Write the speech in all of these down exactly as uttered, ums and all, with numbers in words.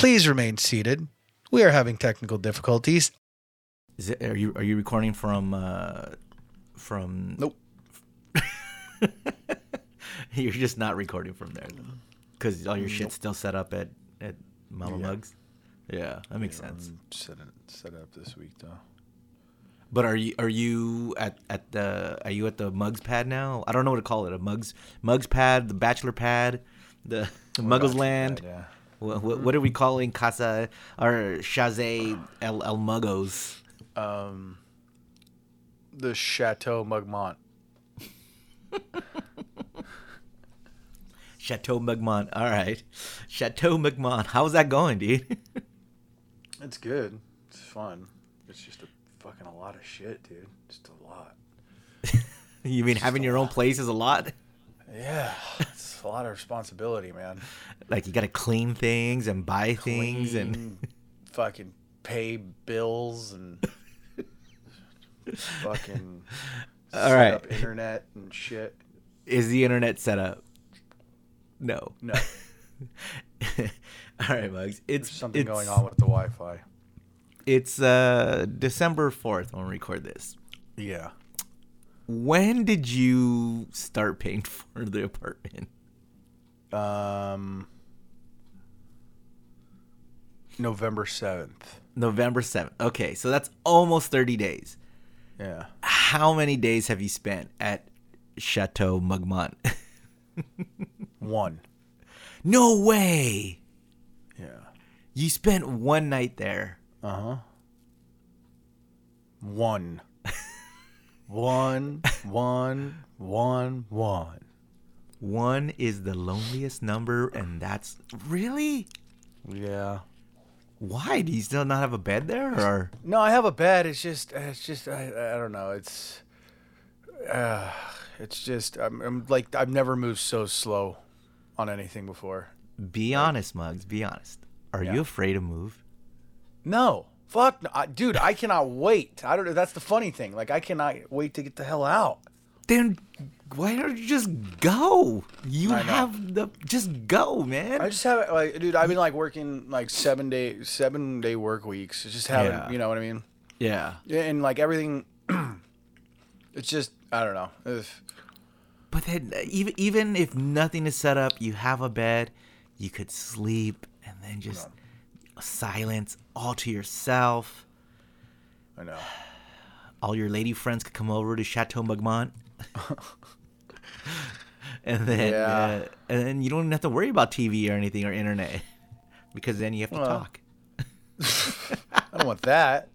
Please remain seated. We are having technical difficulties. Is it, are you are you recording from uh, from? Nope. You're just not recording from there, though, because all your nope. shit's still set up at at Mama yeah. Mugs. Yeah, that makes yeah, sense. Set it set up this week though. But are you are you at, at the are you at the Mugs pad now? I don't know what to call it. A Mugs Mugs pad, the Bachelor pad, the, the Muggles Land. Pad, yeah. What, what, what are we calling Casa or Chazé El El Muggos? Um, the Chateau Marmont. Chateau Marmont. All right, Chateau Marmont. How's that going, dude? It's good. It's fun. It's just a fucking a lot of shit, dude. Just a lot. You mean having your own place is a lot? Yeah, it's a lot of responsibility, man. Like you got to clean things and buy clean, things and fucking pay bills and fucking all set right. up internet and shit. Is the internet set up? No. No. All right, Muggs. It's There's something it's, going on with the Wi-Fi. It's uh, December fourth when we record this. Yeah. When did you start paying for the apartment? Um, November seventh. November seventh. Okay, so that's almost thirty days. Yeah. How many days have you spent at Chateau Marmont? One. No way. Yeah. You spent one night there. Uh-huh. One. One, one, one, one. One is the loneliest number, and that's really? Yeah. Why? Do you still not have a bed there? Or? No, I have a bed. It's just, it's just, I, I don't know. It's, uh, it's just, I'm, I'm like, I've never moved so slow on anything before. Be like, honest, Muggs. Be honest. Are yeah. you afraid to move? No. Fuck, no. I, dude, I cannot wait. I don't. That's the funny thing. Like, I cannot wait to get the hell out. Then why don't you just go? You have the just go, man. I just haven't, like, dude. I've been like working like seven day, seven day work weeks. Just haven't, yeah. you know what I mean? Yeah. And like everything, it's just I don't know. If, but then even even if nothing is set up, you have a bed, you could sleep, and then just. No. Silence all to yourself. I know. All your lady friends could come over to Chateau Marmont. and then yeah. uh, and then you don't even have to worry about T V or anything or internet because then you have to well, talk. I don't want that.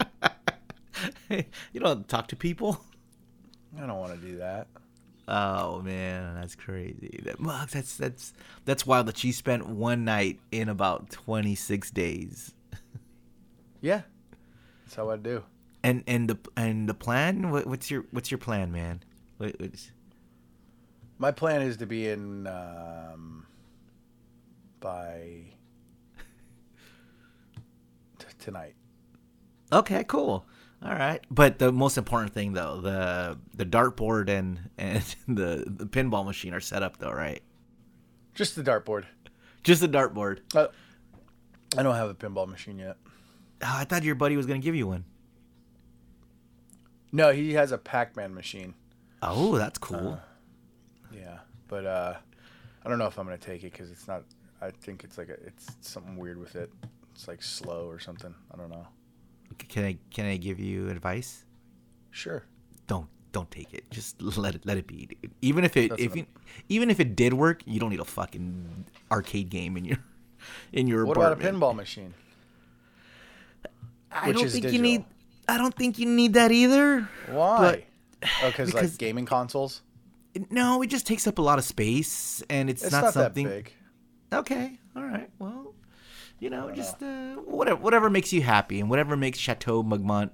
You don't have to talk to people. I don't want to do that. Oh man, that's crazy. That Muggs, that's that's that's wild that you spent one night in about twenty-six days. Yeah, that's how I do. And and the and the plan. What, what's your what's your plan, man? What, what's... My plan is to be in um, by t- tonight. Okay, cool. All right, but the most important thing though, the the dartboard and and the, the pinball machine are set up though, right? Just the dartboard. Just the dartboard. Uh, I don't have a pinball machine yet. Oh, I thought your buddy was gonna give you one. No, he has a Pac-Man machine. Oh, that's cool. Uh, yeah, but uh, I don't know if I'm gonna take it because it's not. I think it's like a, it's something weird with it. It's like slow or something. I don't know. Can I can I give you advice? Sure. Don't don't take it. Just let it let it be. Dude. Even if it That's if you, even if it did work, you don't need a fucking arcade game in your in your what apartment. About a pinball machine? I Which don't is think digital. You need. I don't think you need that either. Why? But, oh, because like gaming consoles. No, it just takes up a lot of space, and it's, it's not, not something. That big. Okay. All right. Well. You know, just uh, whatever whatever makes you happy and whatever makes Chateau Marmont,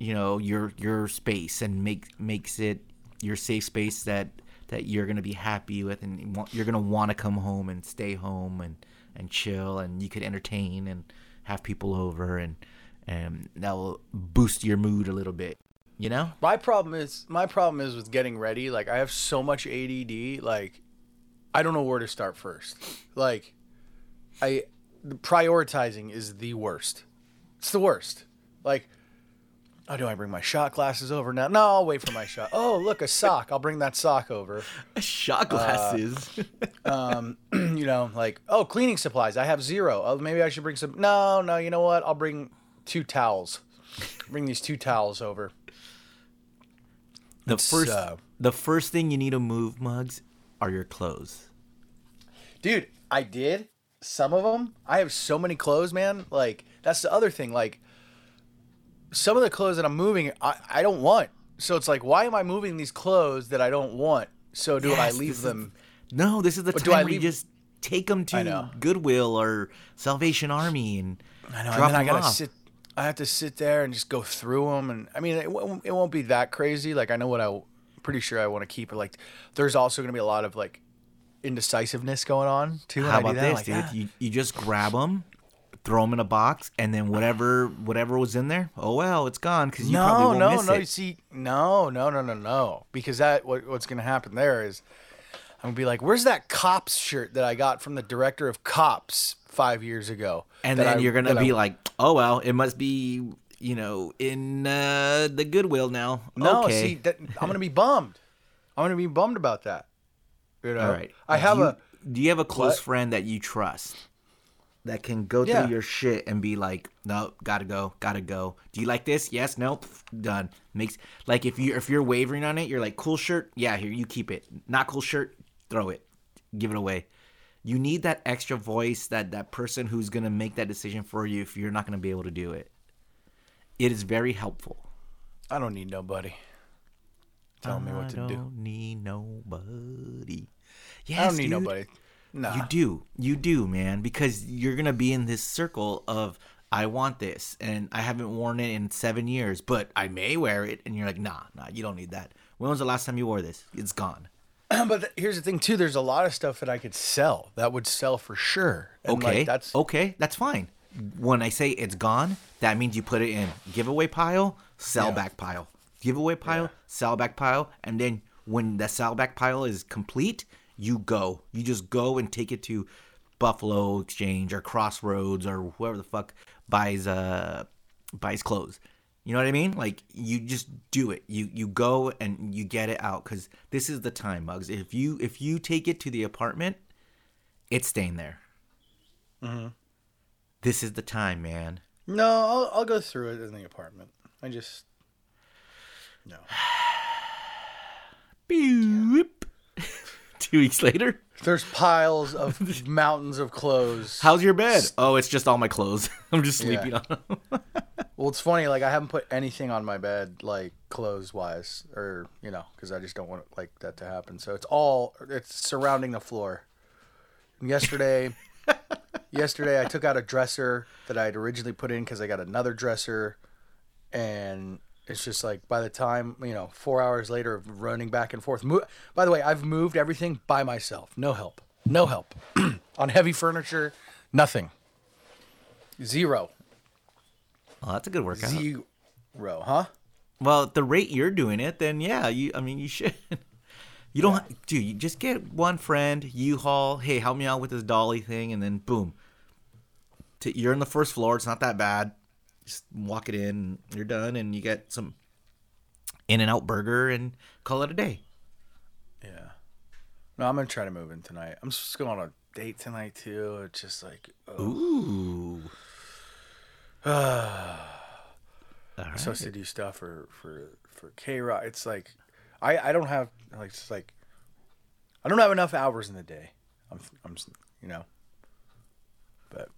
you know, your your space and make, makes it your safe space that, that you're going to be happy with and you're going to want to come home and stay home and, and chill and you could entertain and have people over and, and that will boost your mood a little bit, you know? My problem is my problem is with getting ready. Like, I have so much A D D. Like, I don't know where to start first. Like, I... prioritizing is the worst. It's the worst. Like, oh, do I bring my shot glasses over now? No, I'll wait for my shot. Oh, look, a sock. I'll bring that sock over. Shot glasses. Uh, um, you know, like, oh, cleaning supplies. I have zero. Oh, maybe I should bring some. No, no, you know what? I'll bring two towels. Bring these two towels over. The it's, first, uh, the first thing you need to move, Mugs, are your clothes. Dude, I did some of them. I have so many clothes, man. Like, that's the other thing. Like, some of the clothes that I'm moving, I, I don't want. So it's like, why am I moving these clothes that I don't want? So do yes, I leave them? Is, no, this is the time where you just take them to Goodwill or Salvation Army and I know, drop and then them I gotta off. Sit, I have to sit there and just go through them. And I mean, it, it won't be that crazy. Like, I know what I'm pretty sure I want to keep. But like, there's also going to be a lot of like indecisiveness going on too. How about this, like, dude? Yeah. You, you just grab them. Throw them in a box, and then whatever whatever was in there, oh well, it's gone because you no, probably won't no, miss no. it. You see, no, no, no, no, no, because that what, what's going to happen there is I'm going to be like, where's that Cops shirt that I got from the director of Cops five years ago? And then I, you're going to be I, like, oh well, it must be, you know, in uh, the Goodwill now. No, okay. see, that, I'm going to be bummed. I'm going to be bummed about that. You know? All right. I have do you, a. Do you have a close what? friend that you trust? That can go yeah. through your shit and be like, no, gotta go, gotta go. Do you like this? Yes, nope, done. Makes like if you if you're wavering on it, you're like, cool shirt, yeah, here you keep it. Not cool shirt, throw it, give it away. You need that extra voice, that that person who's gonna make that decision for you if you're not gonna be able to do it. It is very helpful. I don't need nobody. Tell I me what to do. I don't need nobody. Yes, I don't need dude. nobody. Nah. You do. You do, man, because you're going to be in this circle of I want this and I haven't worn it in seven years, but I may wear it. And you're like, nah, nah, you don't need that. When was the last time you wore this? It's gone. But th- here's the thing, too. There's a lot of stuff that I could sell that would sell for sure. And okay. Like, that's okay. That's fine. When I say it's gone, that means you put it in giveaway pile, sell yeah. back pile, giveaway pile, yeah. sell back pile. And then when the sell back pile is complete, you go. You just go and take it to Buffalo Exchange or Crossroads or whoever the fuck buys uh buys clothes. You know what I mean? Like, you just do it. You you go and you get it out because this is the time, Mugs. If you if you take it to the apartment, it's staying there. Mm-hmm. This is the time, man. No, I'll I'll go through it in the apartment. I just no. Boop. Two weeks later, there's piles of mountains of clothes. How's your bed? Oh, it's just all my clothes. I'm just sleeping yeah. on them. Well, it's funny. Like, I haven't put anything on my bed, like clothes wise, or you know, because I just don't want like that to happen. So it's all it's surrounding the floor. And yesterday, yesterday I took out a dresser that I had originally put in because I got another dresser, and. It's just like by the time, you know, four hours later of running back and forth. Mo- by the way, I've moved everything by myself. No help. No help. On heavy furniture, nothing. Zero. Well, that's a good workout. Zero, huh? Well, at the rate you're doing it, then yeah, you. I mean, you should. You don't, yeah. dude, you just get one friend, U-Haul, hey, help me out with this dolly thing, and then boom. You're on the first floor. It's not that bad. Just walk it in, you're done, and you get some In-N-Out burger and call it a day. Yeah. No, I'm going to try to move in tonight. I'm just going on a date tonight, too. It's just like, oh. Ooh. All right. So to do stuff for, for, for K-Rock. It's like, I, I don't have, like, it's like, I don't have enough hours in the day. I'm, I'm you know, but.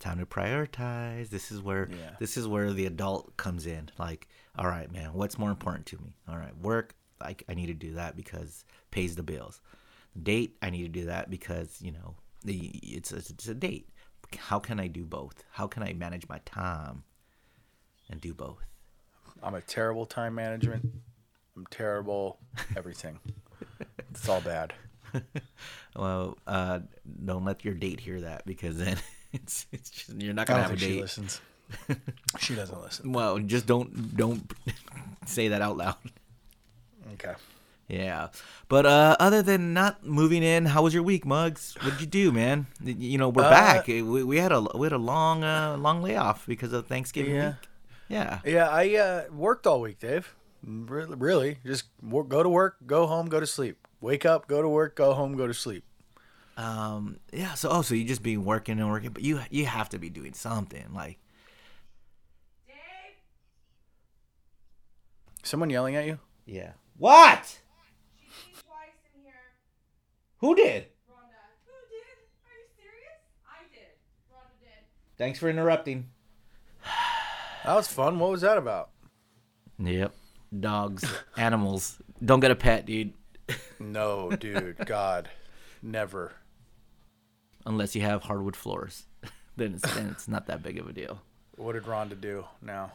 Time to prioritize. This is where yeah. this is where the adult comes in. Like, all right, man, what's more important to me? All right, work. Like, I need to do that because it pays the bills. Date. I need to do that because you know the it's a, it's a date. How can I do both? How can I manage my time and do both? I'm a terrible time management. I'm terrible everything. It's all bad. Well, uh, don't let your date hear that because then. It's, it's just, you're not gonna have a date. She listens. She doesn't listen. Well, just don't don't say that out loud. Okay. Yeah. But uh, other than not moving in, how was your week, Muggs? What did you do, man? You know, we're uh, back. We, we had a we had a long uh, long layoff because of Thanksgiving yeah. week. Yeah. Yeah, I uh, worked all week, Dave. Really, really. Just work, go to work, go home, go to sleep. Wake up, go to work, go home, go to sleep. Um. Yeah. So, oh, so you just be working and working, but you you have to be doing something. Like, Dave? Someone yelling at you? Yeah. What? Who did? Rhonda. Who did? Are you serious? I did. Rhonda did. Thanks for interrupting. That was fun. What was that about? Yep. Dogs. Animals. Don't get a pet, dude. No, dude. God. Never. Unless you have hardwood floors. Then it's, then it's not that big of a deal. What did Rhonda do now?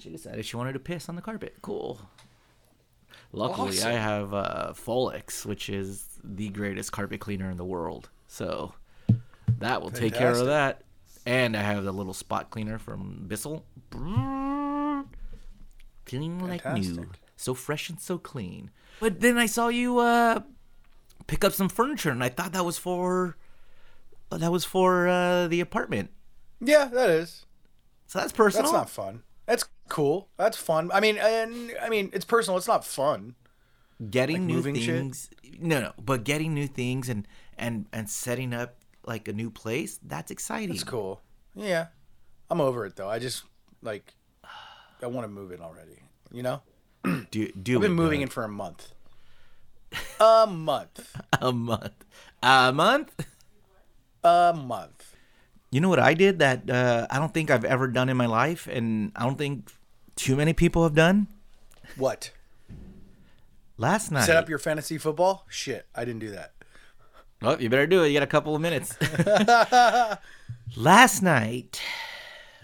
She decided she wanted to piss on the carpet. Cool. Luckily, awesome. I have uh, Folex, which is the greatest carpet cleaner in the world. So that will Fantastic. Take care of that. And I have the little spot cleaner from Bissell. Clean like new. So fresh and so clean. But then I saw you uh, pick up some furniture, and I thought that was for that was for uh, the apartment. Yeah, that is. So that's personal. That's not fun. That's cool. That's fun. I mean, and, I mean, it's personal. It's not fun. Getting like new things. Shit. No, no. But getting new things and, and, and setting up like a new place, that's exciting. It's cool. Yeah. I'm over it though. I just like, I want to move in already. You know? do do I've been it, moving in for a month. A month. A month. A month? A month. You know what I did that uh, I don't think I've ever done in my life, and I don't think too many people have done? What? Last night. Set up your fantasy football? Shit, I didn't do that. Oh, you better do it. You got a couple of minutes. Last night,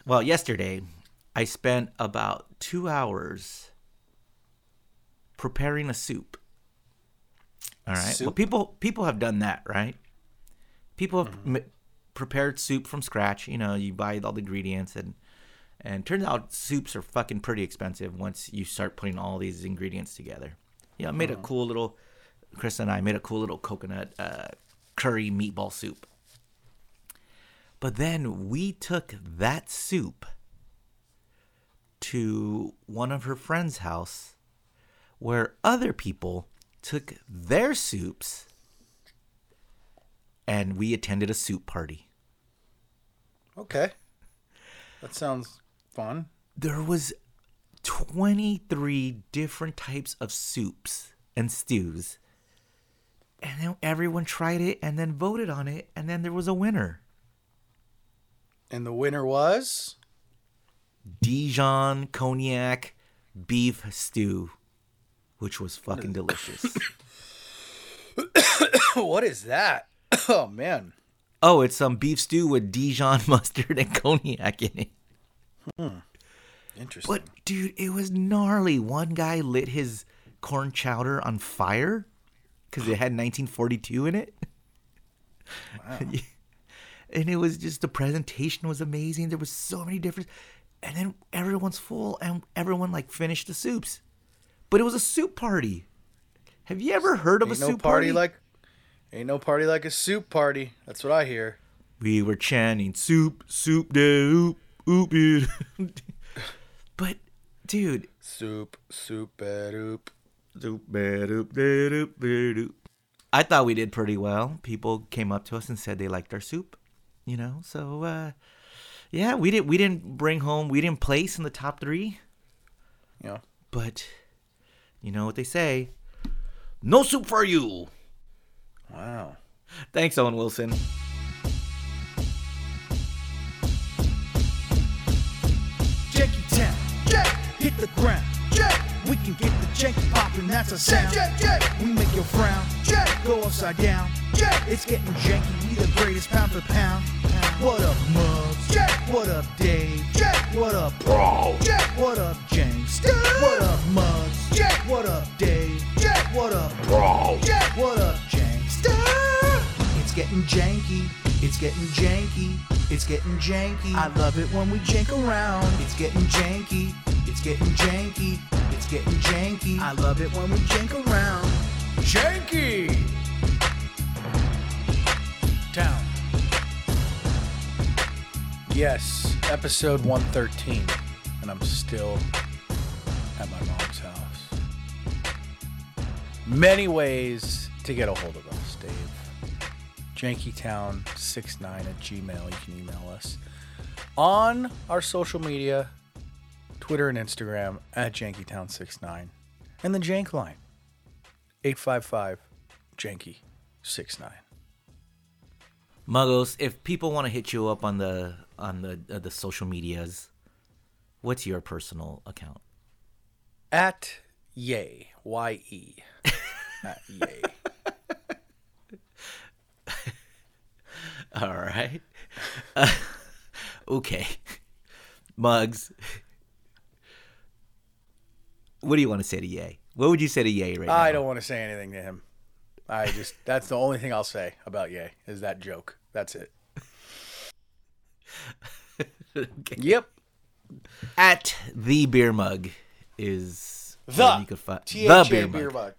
well, yesterday, I spent about two hours preparing a soup. All right. Soup? Well, people people have done that, right? People have... Mm-hmm. Prepared soup from scratch. You know, you buy all the ingredients, and and turns out soups are fucking pretty expensive once you start putting all these ingredients together. Yeah, you know, I made a cool little, Krista and I made a cool little coconut uh, curry meatball soup. But then we took that soup to one of her friend's house, where other people took their soups. And we attended a soup party. Okay. That sounds fun. There was twenty-three different types of soups and stews. And then everyone tried it and then voted on it. And then there was a winner. And the winner was? Dijon Cognac beef stew, which was fucking delicious. What is that? Oh, man. Oh, it's some um, beef stew with Dijon mustard and cognac in it. Hmm. Interesting. But, dude, it was gnarly. One guy lit his corn chowder on fire because it had nineteen forty-two in it. Wow. And it was just, the presentation was amazing. There was so many different. And then everyone's full and everyone, like, finished the soups. But it was a soup party. Have you ever heard of Ain't a no soup party? party? Like. Ain't no party like a soup party. That's what I hear. We were chanting soup, soup, de oop, oop, dude. But, dude. Soup, soup, bad oop. Soup, bad oop, de oop, de oop. I thought we did pretty well. People came up to us and said they liked our soup, you know? So, uh, yeah, we, did, we didn't bring home, we didn't place in the top three. Yeah. But, you know what they say. No soup for you. Wow. Thanks, Owen Wilson. Janky Town, J. Hit the ground, J. We can get the janky poppin', that's a sound, J, J. We make your frown, J. Go upside down, J. It's getting janky, we the greatest pound for pound. What up, Mubs? J. What up, Dave? J. What up, Bro? J. What up, James? J. What up, Mubs? J. What up, Dave? J. What up, Bro? J. What up, James? It's getting janky, it's getting janky, it's getting janky. I love it when we jank around. It's getting janky, It's getting janky. It's getting janky. I love it when we jank around. Janky Town. Yes, episode one thirteen, and I'm still at my mom's house. Many ways to get a hold of us, Dave. jankytown sixty-nine at Gmail. You can email us on our social media, Twitter and Instagram at jankytown sixty-nine, and the Jank line eight five five janky sixty-nine. Muggles, if people want to hit you up on the on the uh, the social medias, what's your personal account? At yay, y e. At yay. All right. Uh, okay, Muggs. What do you want to say to Yay? What would you say to Yay right now? I don't want to say anything to him. I just that's the only thing I'll say about Yay is that joke. That's it. Okay. Yep. At the beer mug is the you could fi- the beer mug. beer mug.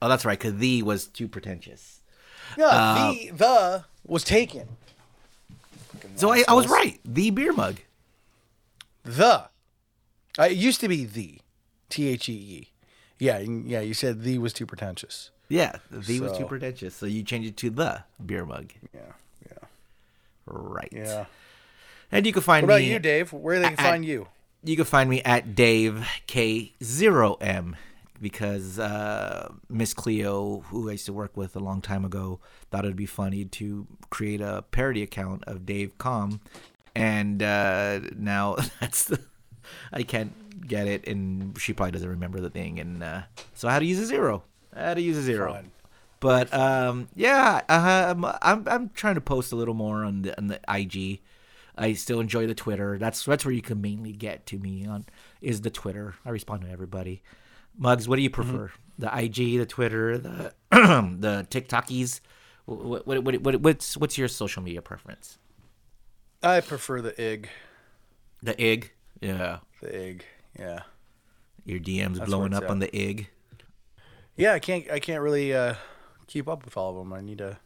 Oh, that's right. Because the was too pretentious. Yeah, uh, the the was taken. So I, I was right. The beer mug. The. Uh, it used to be the. T H E E. Yeah, yeah, you said the was too pretentious. Yeah, the so. was too pretentious. So you change it to the beer mug. Yeah, yeah. Right. Yeah. And you can find what me. What about you, Dave? Where they can at, find you? You can find me at Dave K zero M because uh, Miss Cleo, who I used to work with a long time ago, thought it would be funny to create a parody account of Dave Com. And uh, now that's the. I can't. Get it, and she probably doesn't remember the thing, and uh, so I had to use a zero. I had to use a zero, Fun. but um, yeah, uh, I'm, I'm I'm trying to post a little more on the on the I G. I still enjoy the Twitter. That's that's where you can mainly get to me on is the Twitter. I respond to everybody. Muggs, what do you prefer? Mm-hmm. The I G, the Twitter, the the TikTokies. What, what what what what's what's your social media preference? I prefer the I G. The I G, yeah. The I G. Yeah, your D Ms That's blowing up at. on the I G. Yeah, I can't. I can't really uh, keep up with all of them. I need to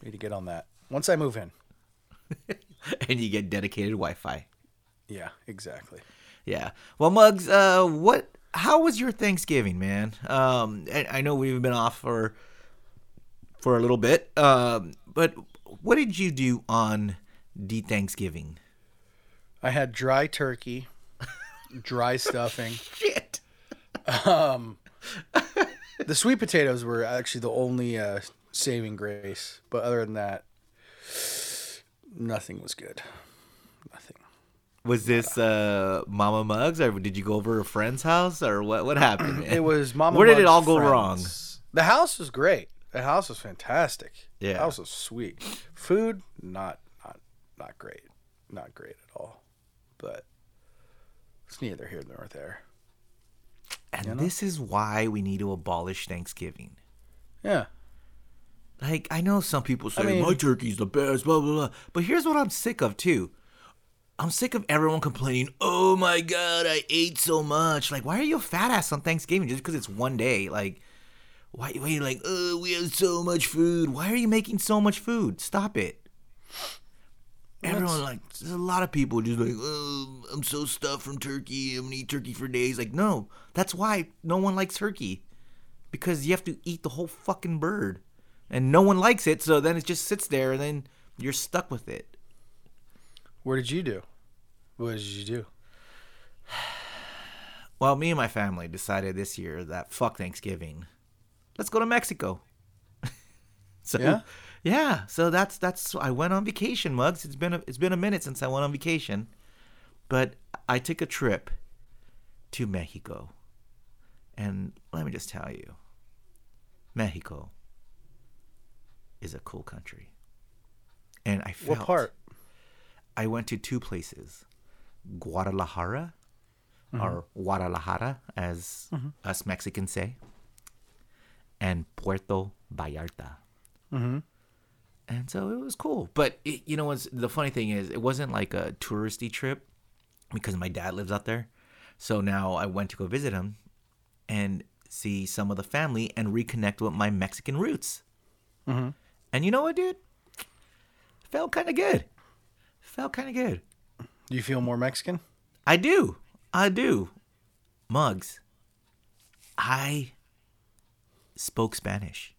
need to get on that once I move in. And you get dedicated Wi-Fi. Yeah, exactly. Yeah. Well, Muggs, uh, what? How was your Thanksgiving, man? Um, I, I know we've been off for for a little bit, um, but what did you do on the Thanksgiving? I had dry turkey. Dry stuffing. Shit. Um, the sweet potatoes were actually the only uh, saving grace. But other than that, nothing was good. Nothing. Was this uh, Mama Muggs, or did you go over to a friend's house, or what? What happened? Man? It was Mama. Where Muggs did it all go friends. wrong? The house was great. The house was fantastic. Yeah. The house was sweet. Food, not not not great. Not great at all. But. It's neither here nor there. And you know? This is why we need to abolish Thanksgiving. Yeah. Like, I know some people say, I mean, my turkey's the best, blah, blah, blah. But here's what I'm sick of, too. I'm sick of everyone complaining, oh, my God, I ate so much. Like, why are you a fat ass on Thanksgiving just because it's one day? Like, why, why are you like, oh, we have so much food. Why are you making so much food? Stop it. Everyone That's, like there's a lot of people just like oh, I'm so stuffed from turkey. I'm gonna eat turkey for days. Like no, that's why no one likes turkey, because you have to eat the whole fucking bird, and no one likes it. So then it just sits there, and then you're stuck with it. What did you do? What did you do? Well, me and my family decided this year that fuck Thanksgiving. Let's go to Mexico. so. Yeah? Yeah, so that's that's I went on vacation, Muggs. It's been a, it's been a minute since I went on vacation, but I took a trip to Mexico, and let me just tell you, Mexico is a cool country, and I felt. What part? I went to two places, Guadalajara, mm-hmm. or Guadalajara, as mm-hmm. us Mexicans say, and Puerto Vallarta. Mm-hmm. And so it was cool. But, it, you know, what's, the funny thing is it wasn't like a touristy trip because my dad lives out there. So now I went to go visit him and see some of the family and reconnect with my Mexican roots. Mm-hmm. And you know what, dude? Felt kind of good. Felt kind of good. Do you feel more Mexican? I do. I do. Muggs, I spoke Spanish.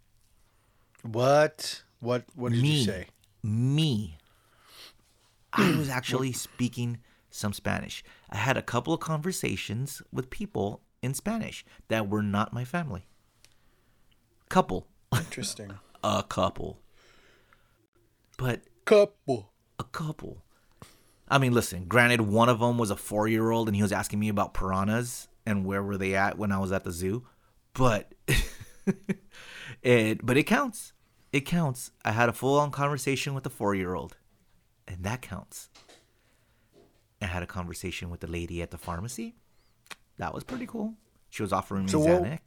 What? What What did me, you say? Me. I was actually speaking some Spanish. I had a couple of conversations with people in Spanish that were not my family. Couple. Interesting. A couple. But. Couple. A couple. I mean, listen, granted, one of them was a four-year-old and he was asking me about piranhas and where were they at when I was at the zoo. But it, but it counts. It counts. I had a full-on conversation with a four-year-old. And that counts. I had a conversation with the lady at the pharmacy. That was pretty cool. She was offering me so Xanax. We'll...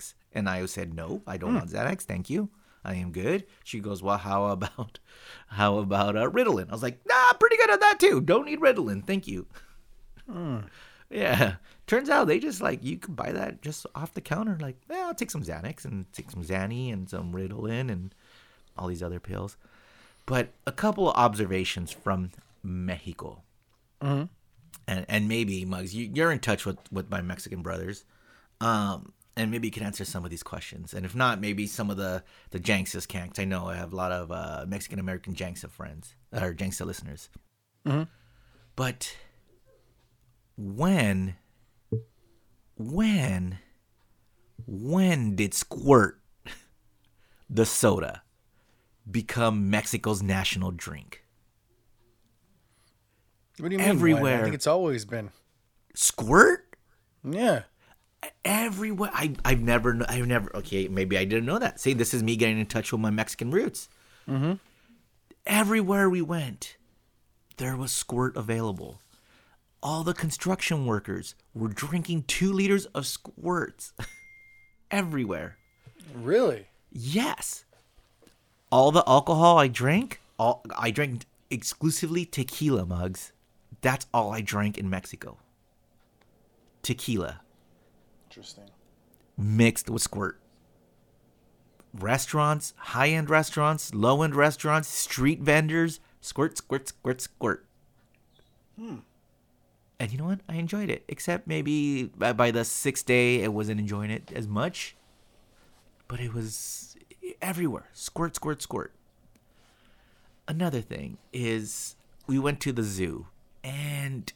And I said, no, I don't mm. want Xanax. Thank you. I am good. She goes, well, how about how about uh, Ritalin? I was like, nah, I'm pretty good at that too. Don't need Ritalin. Thank you. Mm. Yeah. Turns out they just like, you can buy that just off the counter. Like, yeah, I'll take some Xanax and take some Xanny and some Ritalin and all these other pills. But a couple of observations from Mexico. Mm-hmm. And and maybe, Muggs, you, you're in touch with, with my Mexican brothers. Um, and maybe you can answer some of these questions. And if not, maybe some of the, the Janksas can. Because I know I have a lot of uh, Mexican-American Janksa friends, or Janksa listeners. Mm-hmm. But when, when, when did Squirt, the soda, become Mexico's national drink? What do you mean? Everywhere. I think it's always been Squirt. Yeah. Everywhere. I I've never I've never. Okay, maybe I didn't know that. See, this is me getting in touch with my Mexican roots. Mm-hmm. Everywhere we went, there was Squirt available. All the construction workers were drinking two liters of Squirts. Everywhere. Really? Yes. All the alcohol I drank, all, I drank exclusively tequila, Mugs. That's all I drank in Mexico. Tequila. Interesting. Mixed with Squirt. Restaurants, high-end restaurants, low-end restaurants, street vendors, Squirt, Squirt, Squirt, Squirt. Hmm. And you know what? I enjoyed it. Except maybe by, by the sixth day, I wasn't enjoying it as much. But it was... everywhere. Squirt, squirt, squirt. Another thing is we went to the zoo and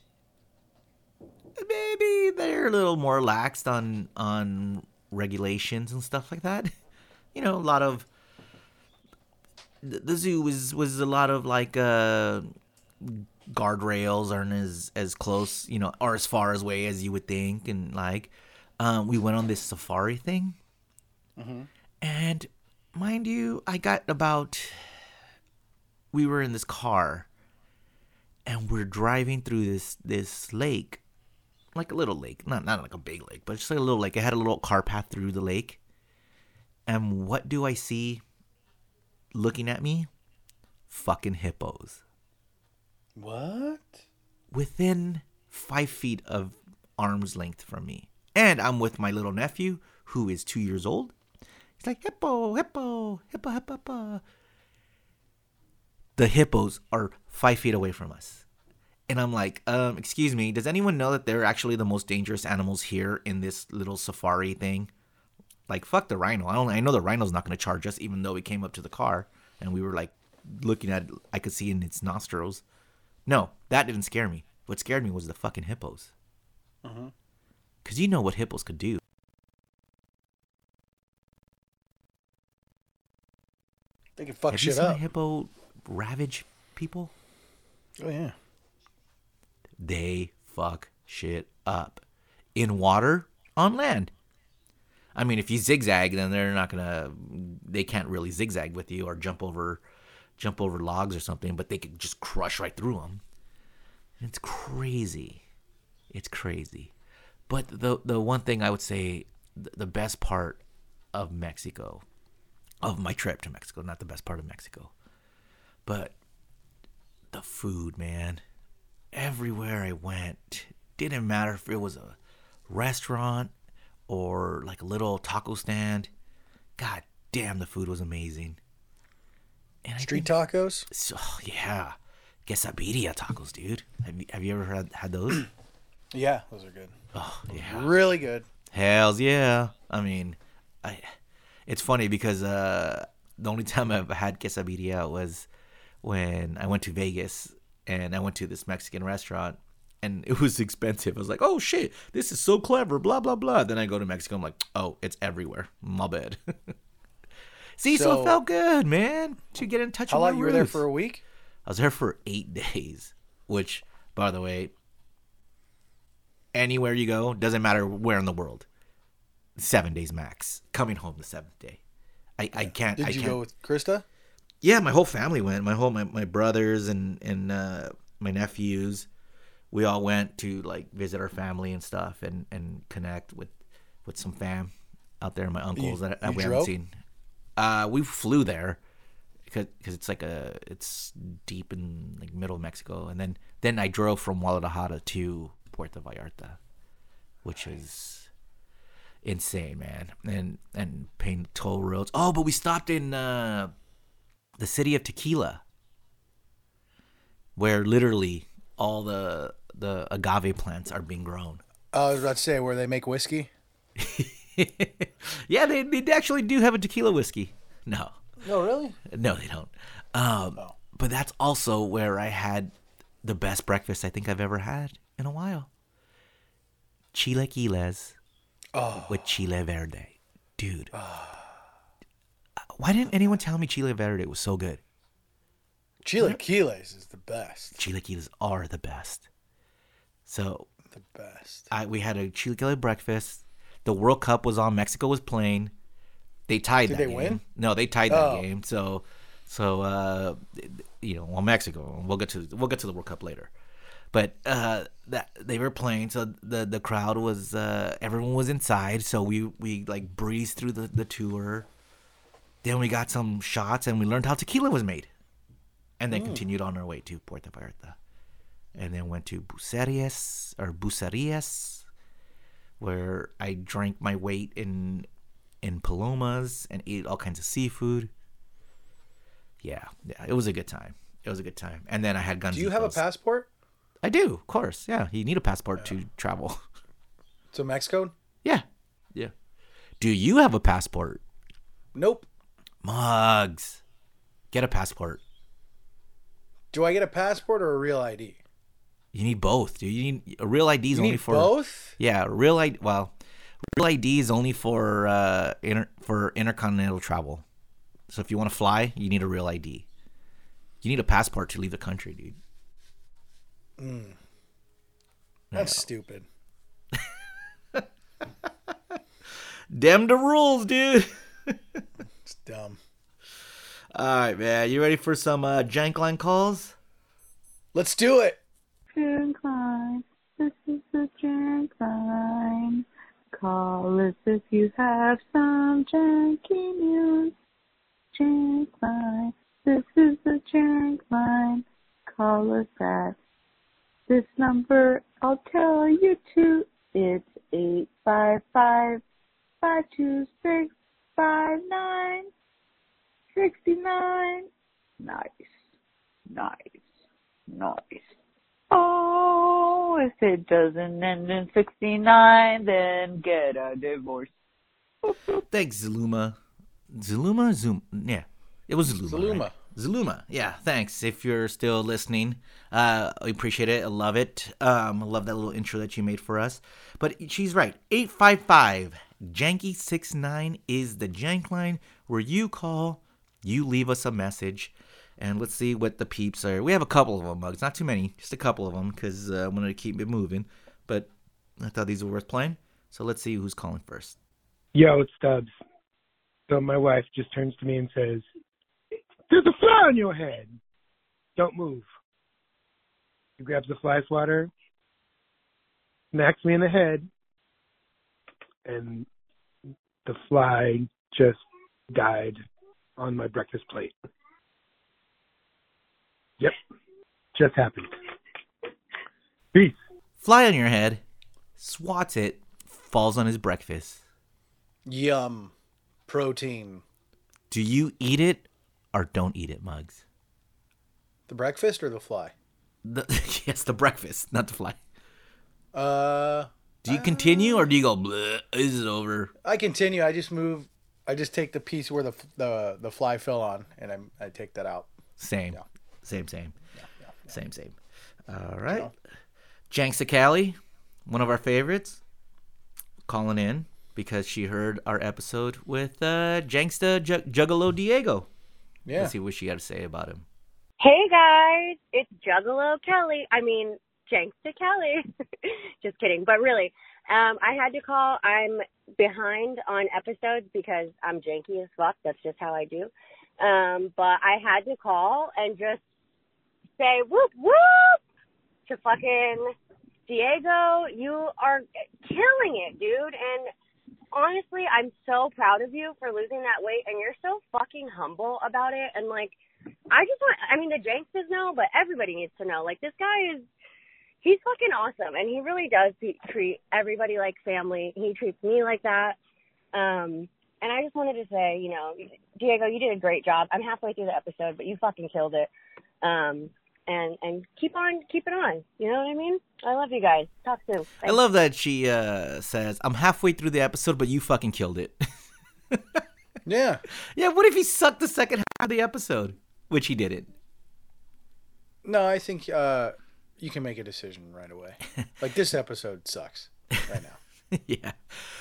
maybe they're a little more relaxed on on regulations and stuff like that. You know, a lot of the, the zoo was, was a lot of like uh, guardrails aren't as, as close, you know, or as far away as you would think. And like um, we went on this safari thing. Mm-hmm. And mind you, I got about, we were in this car and we're driving through this, this lake, like a little lake, not, not like a big lake, but just like a little lake. I had a little car path through the lake. And what do I see looking at me? Fucking hippos. What? Within five feet of arm's length from me. And I'm with my little nephew who is two years old. It's like, hippo, hippo, hippo, hippo, hippo. The hippos are five feet away from us. And I'm like, um, excuse me, does anyone know that they're actually the most dangerous animals here in this little safari thing? Like, fuck the rhino. I don't, I know the rhino's not going to charge us, even though we came up to the car and we were like looking at it. I could see in its nostrils. No, that didn't scare me. What scared me was the fucking hippos. Mm-hmm. Because you know what hippos could do. They can fuck Have shit you seen up. A hippo ravage people? Oh yeah. They fuck shit up in water, on land. I mean, if you zigzag, then they're not gonna. They can't really zigzag with you or jump over, jump over logs or something. But they could just crush right through them. It's crazy. It's crazy. But the the one thing I would say, the best part of Mexico. Of my trip to Mexico, not the best part of Mexico. But the food, man. Everywhere I went, didn't matter if it was a restaurant or like a little taco stand. God damn, the food was amazing. And Street think, tacos? So, yeah. Quesabirria tacos, dude. Have you, have you ever had, had those? Yeah, those are good. Oh, yeah. Really good. Hells yeah. I mean, I, it's funny because uh, the only time I've had quesabirria was when I went to Vegas and I went to this Mexican restaurant and it was expensive. I was like, oh, shit, this is so clever, blah, blah, blah. Then I go to Mexico. I'm like, oh, it's everywhere. My bad. See, so, so it felt good, man, to get in touch with my roots. How long you were there for a week? I was there for eight days, which, by the way, anywhere you go, doesn't matter where in the world, seven days max. Coming home the seventh day. I, yeah. I can't. Did I you can't. go with Krista? Yeah, my whole family went. My whole my, my brothers and and uh, my nephews, we all went to like visit our family and stuff, and, and connect with, with some fam out there. My uncles you, that, that you we drove? haven't seen. Uh, we flew there because it's like a it's deep in like middle Mexico, and then then I drove from Guadalajara to Puerto Vallarta, which is insane, man, and and paying toll roads. Oh, but we stopped in. Uh, The city of Tequila, where literally all the the agave plants are being grown. I was about to say, where they make whiskey? Yeah, they they actually do have a tequila whiskey. No. No, really? No, they don't. Um, oh. But that's also where I had the best breakfast I think I've ever had in a while. Chilaquiles oh. with Chile Verde. Dude. Oh. Why didn't anyone tell me Chile Verde was so good? Chilaquiles is the best. Chilaquiles are the best. So the best. I we had a chilaquile breakfast. The World Cup was on. Mexico was playing. They tied Did that game. Did they win? No, they tied oh. that game. So, so uh, you know, well, Mexico. We'll get to we'll get to the World Cup later. But uh, that they were playing, so the the crowd was uh, everyone was inside. So we we like breezed through the, the tour. Then we got some shots, and we learned how tequila was made. And then mm. continued on our way to Puerto Vallarta. And then went to Bucerías, or Bucerías, where I drank my weight in in palomas and ate all kinds of seafood. Yeah, yeah, it was a good time. It was a good time. And then I had guns. Do you have a passport? I do, of course. Yeah, you need a passport yeah. to travel. To Mexico? Yeah. Yeah. Do you have a passport? Nope. Mugs, get a passport. Do I get a passport or a real I D? You need both, dude. You need a real I D is you only need for both. Yeah, real I D. Well, real I D is only for uh inter, for intercontinental travel. So if you want to fly, you need a real I D. You need a passport to leave the country, dude. Mm. That's no. stupid. Damn the rules, dude. It's dumb. All right, man. You ready for some uh, jank line calls? Let's do it. Jank line. This is the jank line. Call us if you have some janky news. Jank line. This is the jank line. Call us at this number. I'll tell you too. It's eight five five five two six. Five nine sixty nine. Nice, nice, nice. Oh, if it doesn't end in sixty-nine, then get a divorce. Thanks, Zuluma. Zuluma, Zoom. Yeah, it was Zuluma. Zuluma. Right? Zuluma. Yeah, thanks. If you're still listening, uh, I appreciate it. I love it. Um, I love that little intro that you made for us. But she's right. Eight five five. Janky sixty-nine is the jank line where you call, you leave us a message, and let's see what the peeps are. We have a couple of them, Mugs. Not too many, just a couple of them, because uh, I wanted to keep it moving, but I thought these were worth playing, so let's see who's calling first. Yo, it's Stubbs. So my wife just turns to me and says, "There's a fly on your head. Don't move." She grabs the fly swatter, smacks me in the head, and the fly just died on my breakfast plate. Yep. Just happened. Peace. Fly on your head, swats it, falls on his breakfast. Yum. Protein. Do you eat it or don't eat it, Muggs? The breakfast or the fly? The, yes, the breakfast, not the fly. Uh, do you I, continue or do you go, bleh, this is over? I continue. I just move. I just take the piece where the the, the fly fell on, and I I take that out. Same. Yeah. Same, same. Yeah, yeah, yeah. Same, same. All right. No. Janksacali, one of our favorites, calling in because she heard our episode with uh, Janksta J- Juggalo Diego. Yeah. Let's see what she had to say about him. Hey, guys. It's Juggalo Kelly. I mean, Janksacali. Just kidding. But really, um, I had to call. I'm behind on episodes because I'm janky as fuck. That's just how I do. Um, but I had to call and just say whoop whoop to fucking Diego. You are killing it, dude. And honestly, I'm so proud of you for losing that weight. And you're so fucking humble about it. And like, I just want, I mean, the Janksters know, but everybody needs to know, like, this guy is, he's fucking awesome. And he really does treat everybody like family. He treats me like that. Um, And I just wanted to say, you know, Diego, you did a great job. I'm halfway through the episode, but you fucking killed it. Um, and and keep on, keep it on. You know what I mean? I love you guys. Talk soon. Thanks. I love that she uh, says, I'm halfway through the episode, but you fucking killed it. Yeah. Yeah, what if he sucked the second half of the episode? Which he didn't. No, I think uh, you can make a decision right away. Like, this episode sucks right now. Yeah.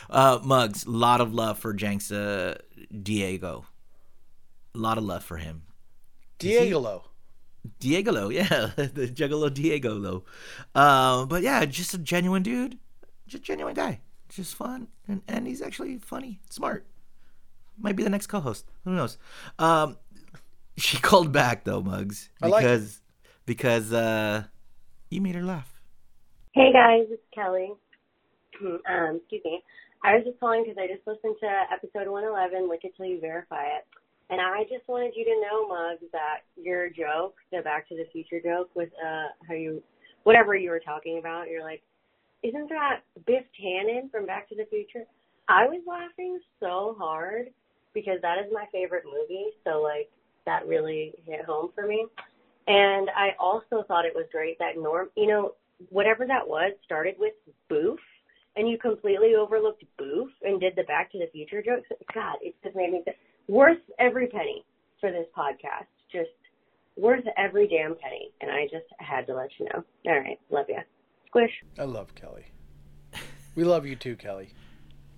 Uh, Muggs, a lot of love for Janksta Diego. A lot of love for him. Diego. Diego, yeah. The Juggalo Diego. Uh, but yeah, just a genuine dude. Just a genuine guy. Just fun. And, and he's actually funny, smart. Might be the next co-host. Who knows? Um, she called back, though, Muggs. Because, I like it. Because uh, you made her laugh. Hey, guys. It's Kelly. Um, excuse me. I was just calling because I just listened to episode one eleven, Lick It Till You Verify It. And I just wanted you to know, Muggs, that your joke, the Back to the Future joke with uh, how you, whatever you were talking about, you're like, isn't that Biff Tannen from Back to the Future? I was laughing so hard because that is my favorite movie. So, like, that really hit home for me. And I also thought it was great that Norm, you know, whatever that was started with Boof. And you completely overlooked Boof and did the Back to the Future jokes. God, it just made me think. Worth every penny for this podcast. Just worth every damn penny. And I just had to let you know. All right. Love ya. Squish. I love Kelly. We love you too, Kelly.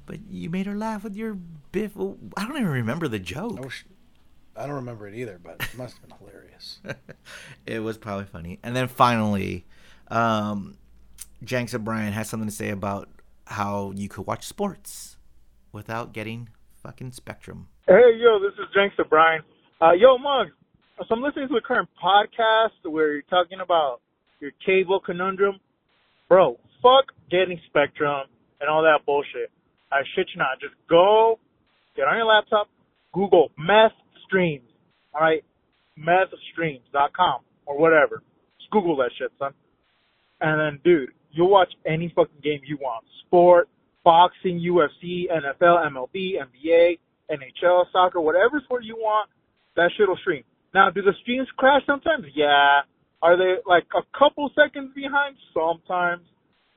But you made her laugh with your Biff. I don't even remember the joke. I, wish, I don't remember it either, but it must have been hilarious. It was probably funny. And then finally, um, Jenks O'Brien has something to say about how you could watch sports without getting fucking Spectrum. Hey, yo, this is Jenks O'Brien. Uh, yo, Muggs, so I'm listening to a current podcast where you're talking about your cable conundrum. Bro, fuck getting Spectrum and all that bullshit. I shit you not. Just go, get on your laptop, Google Methstreams, all right? Methstreams dot com or whatever. Just Google that shit, son. And then, dude, you'll watch any fucking game you want. Sport, boxing, U F C, N F L, M L B, N B A, N H L, soccer, whatever sport you want, that shit will stream. Now, do the streams crash sometimes? Yeah. Are they like a couple seconds behind? Sometimes.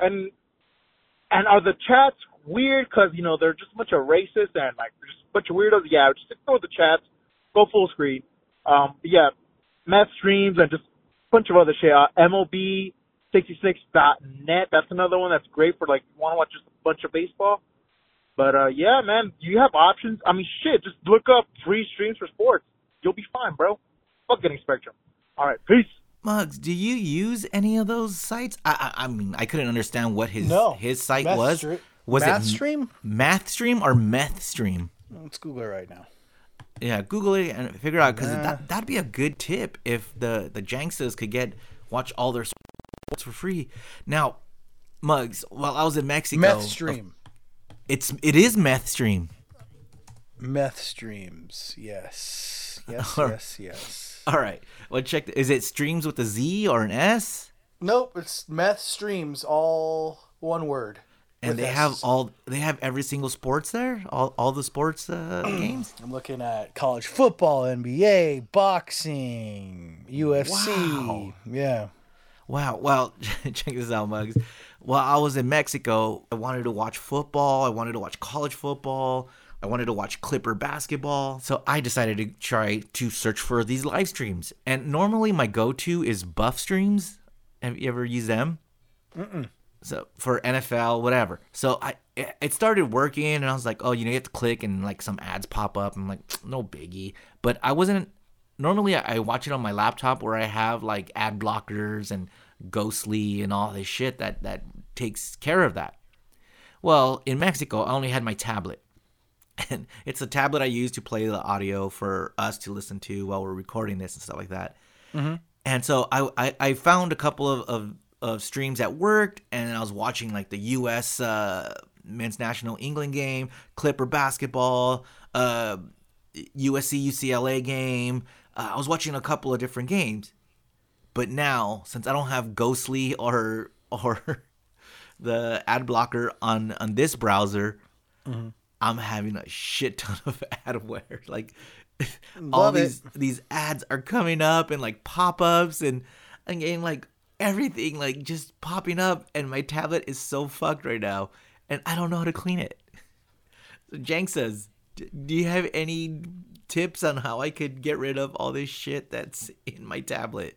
And and are the chats weird because, you know, they're just a bunch of racists and like just a bunch of weirdos? Yeah, just ignore the chats. Go full screen. Um, yeah, math streams and just a bunch of other shit. Uh, M L B. sixty-six dot net. That's another one that's great for, like, you want to watch just a bunch of baseball. But, uh, yeah, man, you have options. I mean, shit, just look up free streams for sports. You'll be fine, bro. Fuck getting Spectrum. All right, peace. Muggs, do you use any of those sites? I I, I mean, I couldn't understand what his no. his site Math was. Stri- was Math it Stream? Math Stream or Meth Stream? Let's Google it right now. Yeah, Google it and figure it out, because nah. that, that'd be a good tip if the, the Jankstas could get watch all their sports for free. Now, Muggs, while I was in Mexico, Methstream. It's it is Methstream. Methstreams, yes, yes, all yes, right. yes. All right, well, check. The, is it streams with a Z or an S? Nope, it's Methstreams, all one word. And they have all they have every single sports there, all all the sports uh, games. I'm looking at college football, N B A, boxing, U F C. Wow. Yeah. Wow. Well, check this out, Muggs. While I was in Mexico, I wanted to watch football. I wanted to watch college football. I wanted to watch Clipper basketball. So I decided to try to search for these live streams. And normally my go-to is Buffstreams. Have you ever used them? Mm-mm. So for N F L, whatever. So I it started working, and I was like, oh, you know, you have to click, and like some ads pop up. I'm like, no biggie. But I wasn't. Normally, I watch it on my laptop where I have like ad blockers and Ghostly and all this shit that that takes care of that. Well, in Mexico, I only had my tablet, and it's a tablet I use to play the audio for us to listen to while we're recording this and stuff like that. Mm-hmm. And so I, I I found a couple of of Of streams that worked, and I was watching like the U S uh, men's national England game, Clipper basketball, uh, U S C U C L A game. Uh, I was watching a couple of different games, but now since I don't have Ghostly or or the ad blocker on on this browser, mm-hmm. I'm having a shit ton of adware. Like Love all it. these these ads are coming up and like pop ups and and getting like. Everything like just popping up, and my tablet is so fucked right now, and I don't know how to clean it. So Jank says, do you have any tips on how I could get rid of all this shit that's in my tablet?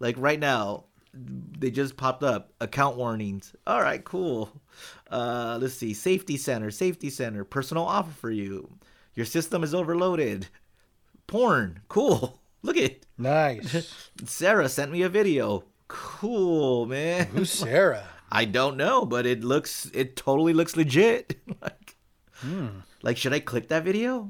Like right now, they just popped up account warnings. All right, cool. Uh, let's see, safety center, safety center, personal offer for you. Your system is overloaded. Porn, cool. Look at nice. Sarah sent me a video. Cool, man. Who's Sarah? I don't know, but it looks it totally looks legit. like, hmm. like, should I click that video?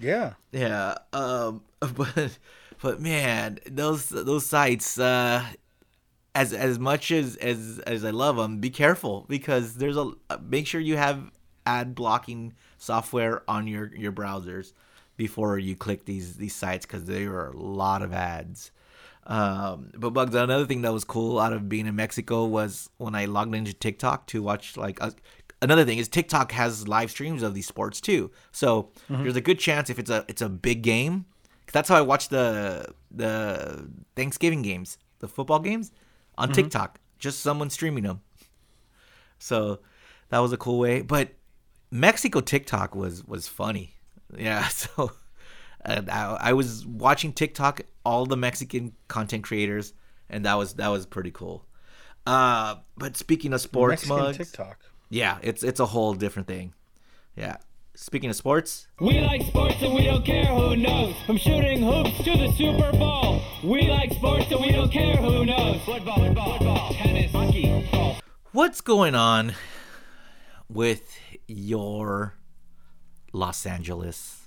Yeah. Yeah. Um. But, but man, those those sites. Uh, as as much as as as I love them, be careful because there's a make sure you have ad blocking software on your your browsers before you click these these sites because there are a lot of ads. Um, but Bugs, another thing that was cool out of being in Mexico was when I logged into TikTok to watch like uh, another thing is TikTok has live streams of these sports too. So mm-hmm. there's a good chance if it's a it's a big game. Cause that's how I watch the the Thanksgiving games, the football games on mm-hmm. TikTok. Just someone streaming them. So that was a cool way. But Mexico TikTok was was funny. Yeah. So. And I, I was watching TikTok, all the Mexican content creators, and that was that was pretty cool. Uh, but speaking of sports, Mexican Mugs, TikTok, yeah, it's it's a whole different thing. Yeah, speaking of sports, we like sports and we don't care who knows. From shooting hoops to the Super Bowl, we like sports and we don't care who knows. Football, football, football, tennis, hockey, golf. What's going on with your Los Angeles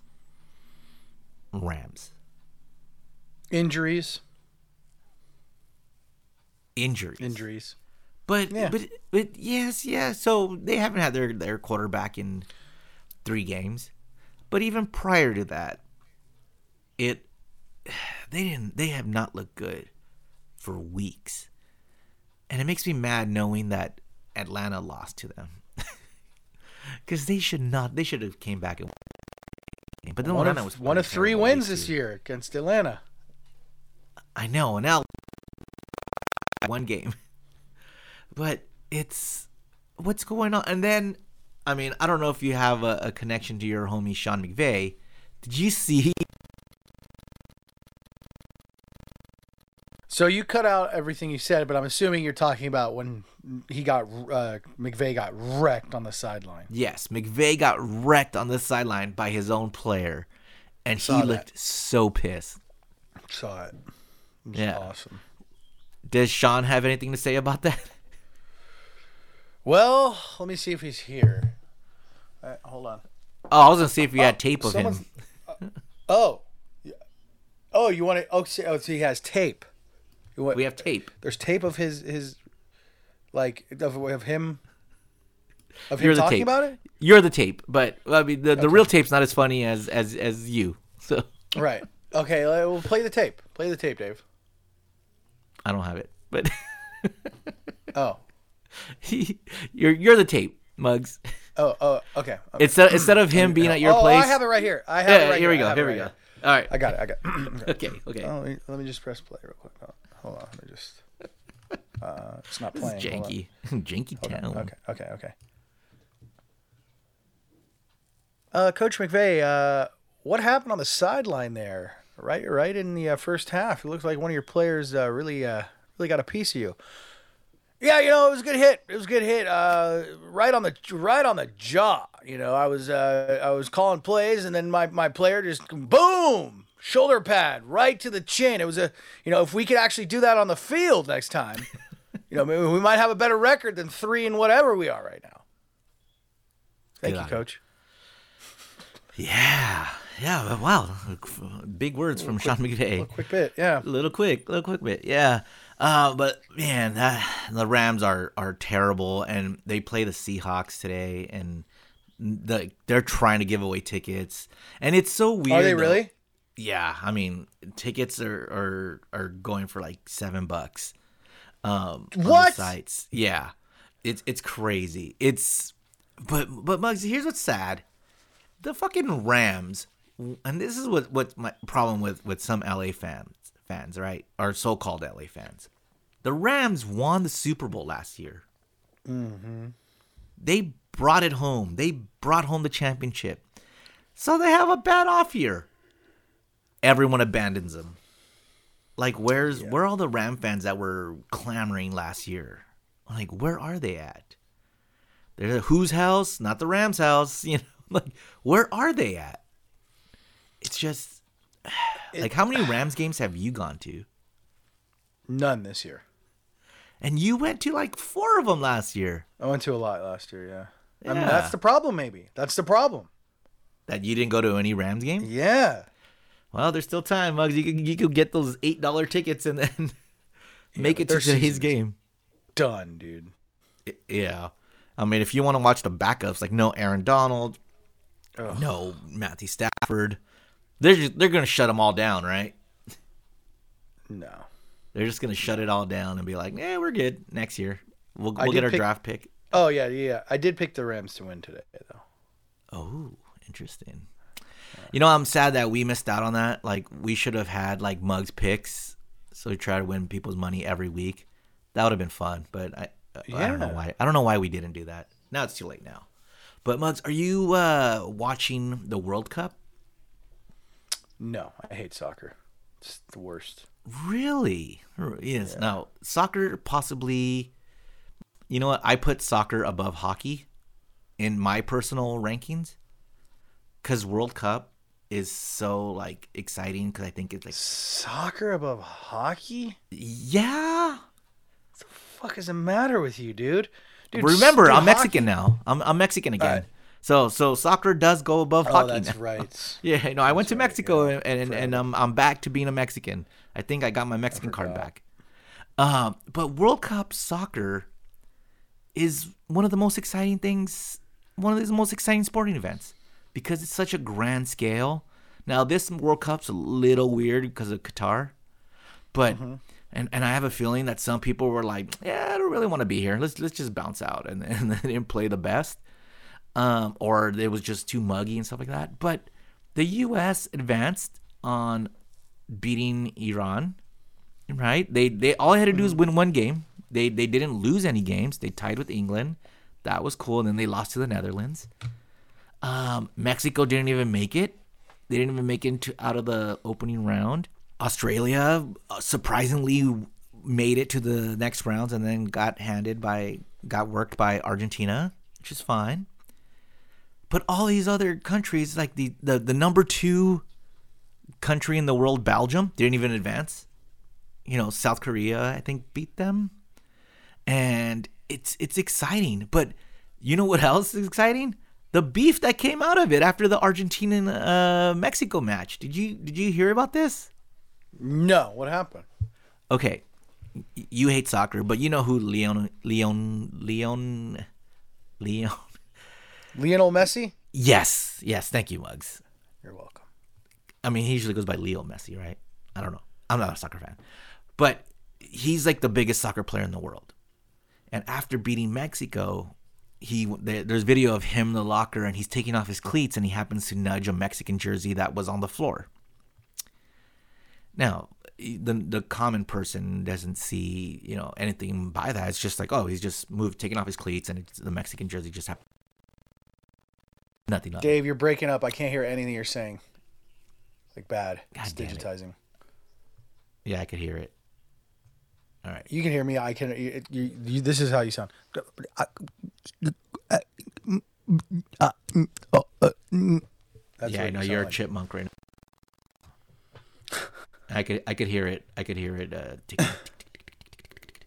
Rams? Injuries. Injuries. Injuries. But yeah. but but yes, yeah. So they haven't had their, their quarterback in three games. But even prior to that, it they didn't they have not looked good for weeks. And it makes me mad knowing that Atlanta lost to them. Cause they should not they should have came back and won. But then one Atlanta of, was one of three wins this year against Atlanta. I know, and now one game. But it's what's going on. And then, I mean, I don't know if you have a, a connection to your homie Sean McVay. Did you see? So you cut out everything you said, but I'm assuming you're talking about when he got uh, McVay got wrecked on the sideline. Yes, McVay got wrecked on the sideline by his own player, and Saw he that. looked so pissed. Saw it. It was yeah. awesome. Does Sean have anything to say about that? Well, let me see if he's here. All right, hold on. Oh, I was gonna see if we oh, had tape of someone's... him. uh, oh, oh, you want to? Oh, so he has tape. We have tape. There's tape of his, his like, of, of him, of him You're talking about it? You're the tape, but, I mean, the, the okay. real tape's not as funny as, as, as you, so. Right. Okay, we'll play the tape. Play the tape, Dave. I don't have it, but. Oh. you're you're the tape, Muggs. Oh, oh, okay. okay. Instead instead of him being at your oh, place. Oh, I have it right here. I have yeah, it right here. Here we go. Here we go. All right. I got it. I got it. okay. Okay. Oh, let, me, let me just press play real quick. Oh, hold on. Let me just. Uh, it's not playing. This is janky. janky hold town. On. Okay. Okay. Okay. Uh, Coach McVay, uh, what happened on the sideline there? Right, right in the uh, first half, it looked like one of your players uh, really, uh, really got a piece of you. Yeah, you know, it was a good hit. It was a good hit. Uh, right on the, right on the jaw. You know, I was, uh, I was calling plays, and then my, my player just boom, shoulder pad right to the chin. It was a, you know, if we could actually do that on the field next time, you know, maybe we might have a better record than three and whatever we are right now. Thank good you, on. Coach. Yeah, yeah, wow, big words from quick, Sean McVay. A quick bit, yeah. A little quick, little quick bit, yeah. Uh, but, man, that, the Rams are, are terrible, and they play the Seahawks today, and the, they're trying to give away tickets. And it's so weird. Are they really? That, yeah, I mean, tickets are, are, are going for like seven bucks. Um, what? On the sites. Yeah, it's, it's crazy. It's But, but Muggs, here's what's sad. The fucking Rams, and this is what what's my problem with, with some L A fans, fans, right? Or so-called L A fans. The Rams won the Super Bowl last year. Mm-hmm. They brought it home. They brought home the championship. So they have a bad off year. Everyone abandons them. Like, where's yeah. where are all the Ram fans that were clamoring last year? Like, where are they at? They're at whose house? Not the Rams' house, you know. Like, where are they at? It's just, like, how many Rams games have you gone to? None this year. And you went to, like, four of them last year. I went to a lot last year, yeah. yeah. I mean, that's the problem, maybe. That's the problem. That you didn't go to any Rams game? Yeah. Well, there's still time, Muggs. You could, you could get those eight dollar tickets and then make yeah, it to today's game. Done, dude. It, yeah. I mean, if you want to watch the backups, like, no Aaron Donald. Oh. No, Matthew Stafford. They're just, they're gonna shut them all down, right? No, they're just gonna shut it all down and be like, "Yeah, we're good next year. We'll we'll get our pick... draft pick." Oh yeah, yeah. I did pick the Rams to win today, though. Oh, interesting. Right. You know, I'm sad that we missed out on that. Like, we should have had like Muggs picks, so we try to win people's money every week. That would have been fun, but I yeah. I don't know why. I don't know why we didn't do that. Now it's too late now. But, Muggs, are you uh, watching the World Cup? No, I hate soccer. It's the worst. Really? Yes. Yeah. Now, soccer possibly – you know what? I put soccer above hockey in my personal rankings because World Cup is so, like, exciting because I think it's like – Soccer above hockey? Yeah. What the fuck is the matter with you, dude? Dude, remember, I'm Mexican hockey. now. I'm I'm Mexican again. Right. So so soccer does go above oh, hockey. Oh, that's now. right. Yeah, you know, I went that's to Mexico right, yeah. and, and, and I'm I'm back to being a Mexican. I think I got my Mexican card back. Um, but World Cup soccer is one of the most exciting things. One of the most exciting sporting events because it's such a grand scale. Now this World Cup's a little weird because of Qatar, but. Mm-hmm. And and I have a feeling that some people were like, yeah, I don't really want to be here. Let's let's just bounce out. And, and they didn't play the best. Um, or it was just too muggy and stuff like that. But the U S advanced on beating Iran, right? They they all they had to do is win one game. They they didn't lose any games. They tied with England. That was cool. And then they lost to the Netherlands. Um, Mexico didn't even make it. They didn't even make it into, out of the opening round. Australia surprisingly made it to the next rounds and then got handed by, got worked by Argentina, which is fine. But all these other countries, like the, the, the number two country in the world, Belgium, didn't even advance. You know, South Korea, I think, beat them. And it's it's exciting. But you know what else is exciting? The beef that came out of it after the Argentina-Mexico uh, match. Did you Did you hear about this? No, what happened? Okay, you hate soccer, but you know who Leon, Leon, Leon, Leon, Lionel Messi? Yes, yes. Thank you, Muggs. You're welcome. I mean, he usually goes by Leo Messi, right? I don't know. I'm not a soccer fan, but he's like the biggest soccer player in the world. And after beating Mexico, he there's video of him in the locker and he's taking off his cleats and he happens to nudge a Mexican jersey that was on the floor. Now, the the common person doesn't see, you know, anything by that. It's just like, oh, he's just moved, taking off his cleats, and it's, the Mexican jersey just happened. Nothing. Dave, nothing. You're breaking up. I can't hear anything you're saying. Like bad. God, it's digitizing. It. Yeah, I could hear it. All right. You can hear me. I can. You, you, you, this is how you sound. That's yeah, I know. You you're like. A chipmunk right now. I could, I could hear it. I could hear it. Uh, tick, tick, tick, tick, tick, tick, tick, tick, tick.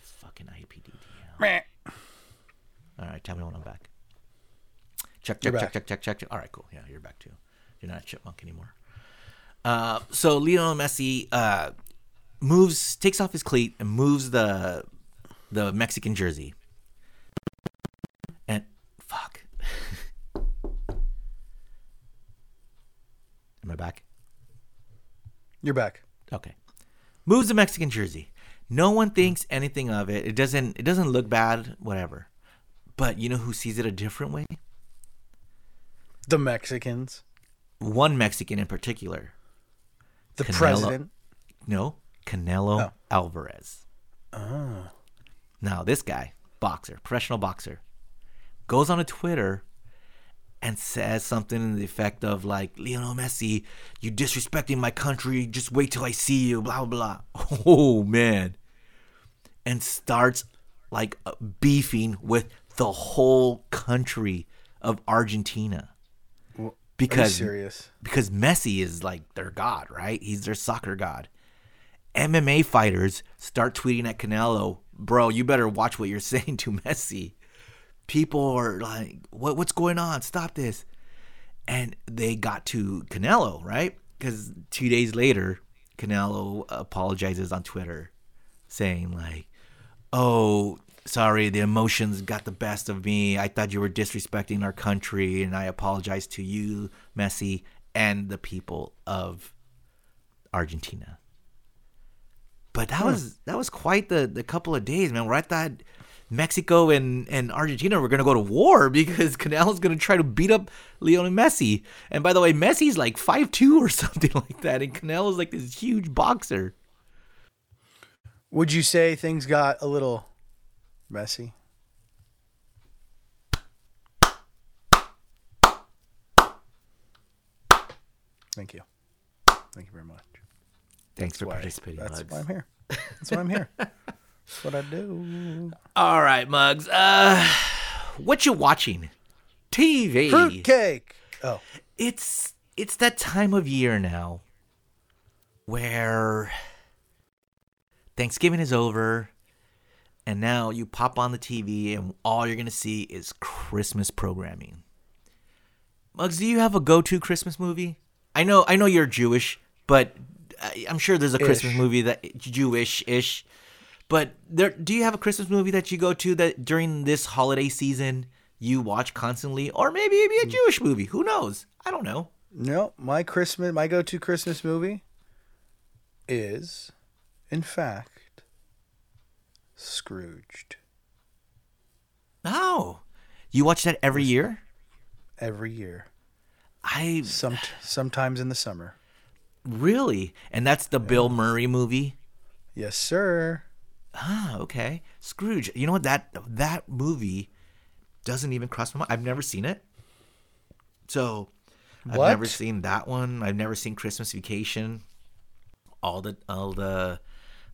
It's fucking I P D D L. All right. Tell me when I'm back. Check, check, check, check, check, check, check. All right, cool. Yeah, you're back too. You're not a chipmunk anymore. Uh, so Lionel Messi uh, moves, takes off his cleat, and moves the the Mexican jersey. And fuck, am I back? You're back. Okay. Moves the Mexican jersey. No one thinks anything of it. It doesn't. It doesn't look bad. Whatever. But you know who sees it a different way? The Mexicans. One Mexican in particular. The Canelo, president? No, Canelo oh. Alvarez. Oh. Now, this guy, boxer, professional boxer, goes on a Twitter and says something in the effect of like, Lionel Messi, you disrespecting my country. Just wait till I see you, blah, blah, blah. Oh, man. And starts like beefing with the whole country of Argentina. Because, serious? Because Messi is like their god, right? He's their soccer god. M M A fighters start tweeting at Canelo, bro, you better watch what you're saying to Messi. People are like, what, what's going on? Stop this. And they got to Canelo, right? Because two days later, Canelo apologizes on Twitter saying like, oh, sorry, the emotions got the best of me. I thought you were disrespecting our country, and I apologize to you, Messi, and the people of Argentina. But that hmm. was that was quite the, the couple of days, man, where I thought Mexico and, and Argentina were going to go to war because Canelo's going to try to beat up Lionel Messi. And by the way, Messi's like five two or something like that, and Canelo's like this huge boxer. Would you say things got a little... Messi. Thank you. Thank you very much. Thanks that's for why, participating, that's Muggs. That's why I'm here. That's why I'm here. That's what I do. All right, Muggs. Uh, what you watching? T V. Fruitcake. Oh. It's it's that time of year now where Thanksgiving is over. And now you pop on the T V and all you're going to see is Christmas programming. Muggs, do you have a go-to Christmas movie? I know I know you're Jewish, but I'm sure there's a Ish. Christmas movie that Jewish-ish. But there, do you have a Christmas movie that you go to that during this holiday season you watch constantly? Or maybe it'd be a Jewish movie. Who knows? I don't know. No, my Christmas, my go-to Christmas movie is, in fact, Scrooged. Oh, you watch that every year? Every year. I some sometimes in the summer. Really? And that's the yeah. Bill Murray movie? Yes, sir. Ah, okay. Scrooge. You know what? That that movie doesn't even cross my mind. I've never seen it. So I've what? never seen that one. I've never seen Christmas Vacation. All the all the.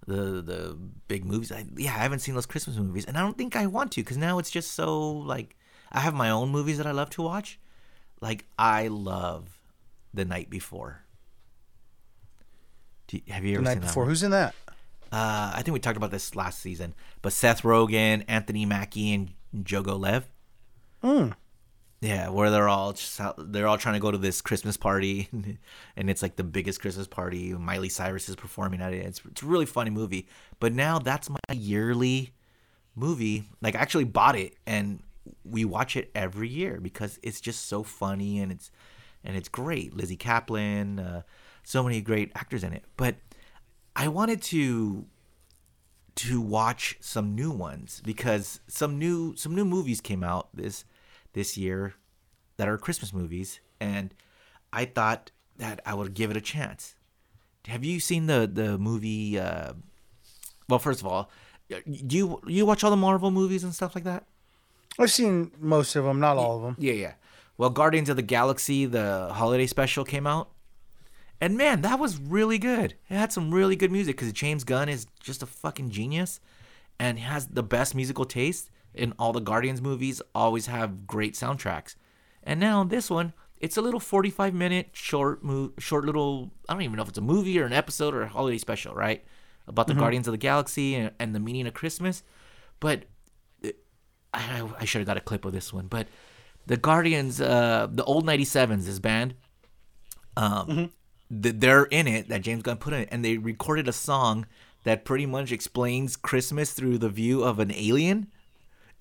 The the big movies. I, yeah, I haven't seen those Christmas movies, and I don't think I want to because now it's just so like I have my own movies that I love to watch. Like I love The Night Before. Do you, have you ever the night seen before? That one? Who's in that? Uh, I think we talked about this last season, but Seth Rogen, Anthony Mackie, and Jogo Lev. Hmm. Yeah, where they're all just, they're all trying to go to this Christmas party, and it's like the biggest Christmas party. Miley Cyrus is performing at it. It's it's a really funny movie. But now that's my yearly movie. Like I actually bought it, and we watch it every year because it's just so funny and it's and it's great. Lizzie Kaplan, uh, so many great actors in it. But I wanted to to watch some new ones, because some new some new movies came out this this year that are Christmas movies, and I thought that I would give it a chance. Have you seen the the movie? Uh, well, first of all, do you you watch all the Marvel movies and stuff like that? I've seen most of them, not all of them. Yeah, yeah. Well, Guardians of the Galaxy, the holiday special, came out. And, man, that was really good. It had some really good music because James Gunn is just a fucking genius and has the best musical taste. And all the Guardians movies always have great soundtracks. And now this one, it's a little forty-five minute short mo- short little, I don't even know if it's a movie or an episode or a holiday special, right? About the mm-hmm. Guardians of the Galaxy and, and the meaning of Christmas. But it, I, I should have got a clip of this one. But the Guardians, uh, the Old ninety-sevens, this band, um, mm-hmm. they're in it, that James Gunn put in it, and they recorded a song that pretty much explains Christmas through the view of an alien,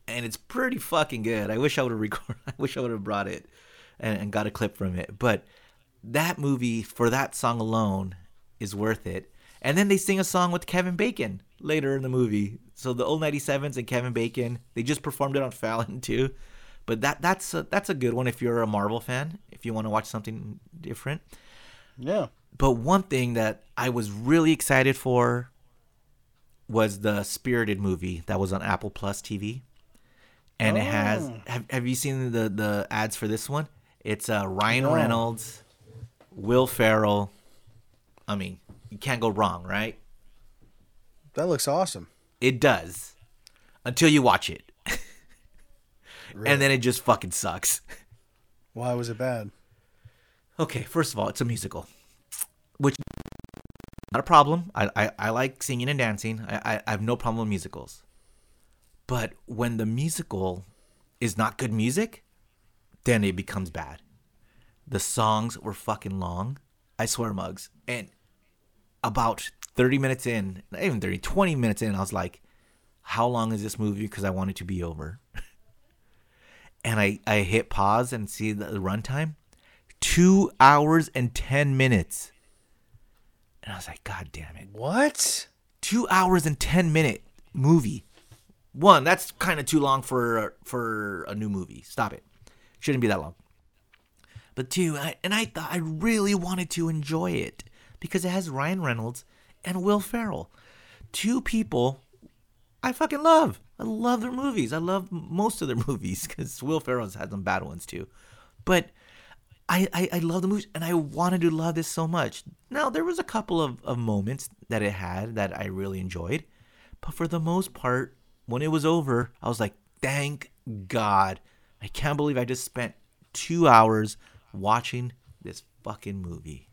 and it's pretty fucking good. I wish I would have record. I wish I would have brought it and, and got a clip from it. But that movie, for that song alone, is worth it. And then they sing a song with Kevin Bacon later in the movie. So the Old ninety-sevens and Kevin Bacon, they just performed it on Fallon too. But that that's a, that's a good one if you're a Marvel fan, if you want to watch something different. Yeah. But one thing that I was really excited for was the Spirited movie that was on Apple Plus T V. And oh. it has have, have you seen the, the ads for this one? It's uh, Ryan no. Reynolds, Will Ferrell. I mean, you can't go wrong, right? That looks awesome. It does. Until you watch it. Really? And then it just fucking sucks. Why was it bad? Okay, first of all, it's a musical, which is not a problem. I, I, I like singing and dancing. I, I, I have no problem with musicals. But when the musical is not good music, then it becomes bad. The songs were fucking long. I swear, Muggs. And about thirty minutes in, not even thirty, twenty minutes in, I was like, how long is this movie? Because I want it to be over. And I, I hit pause and see the runtime. Two hours and ten minutes. And I was like, God damn it. What? Two hours and ten minute movie. One, that's kind of too long for, for a new movie. Stop it. Shouldn't be that long. But two, I, and I thought I really wanted to enjoy it because it has Ryan Reynolds and Will Ferrell. Two people I fucking love. I love their movies. I love most of their movies because Will Ferrell's had some bad ones too. But I, I, I love the movies, and I wanted to love this so much. Now, there was a couple of, of moments that it had that I really enjoyed. But for the most part, when it was over, I was like, thank God. I can't believe I just spent two hours watching this fucking movie.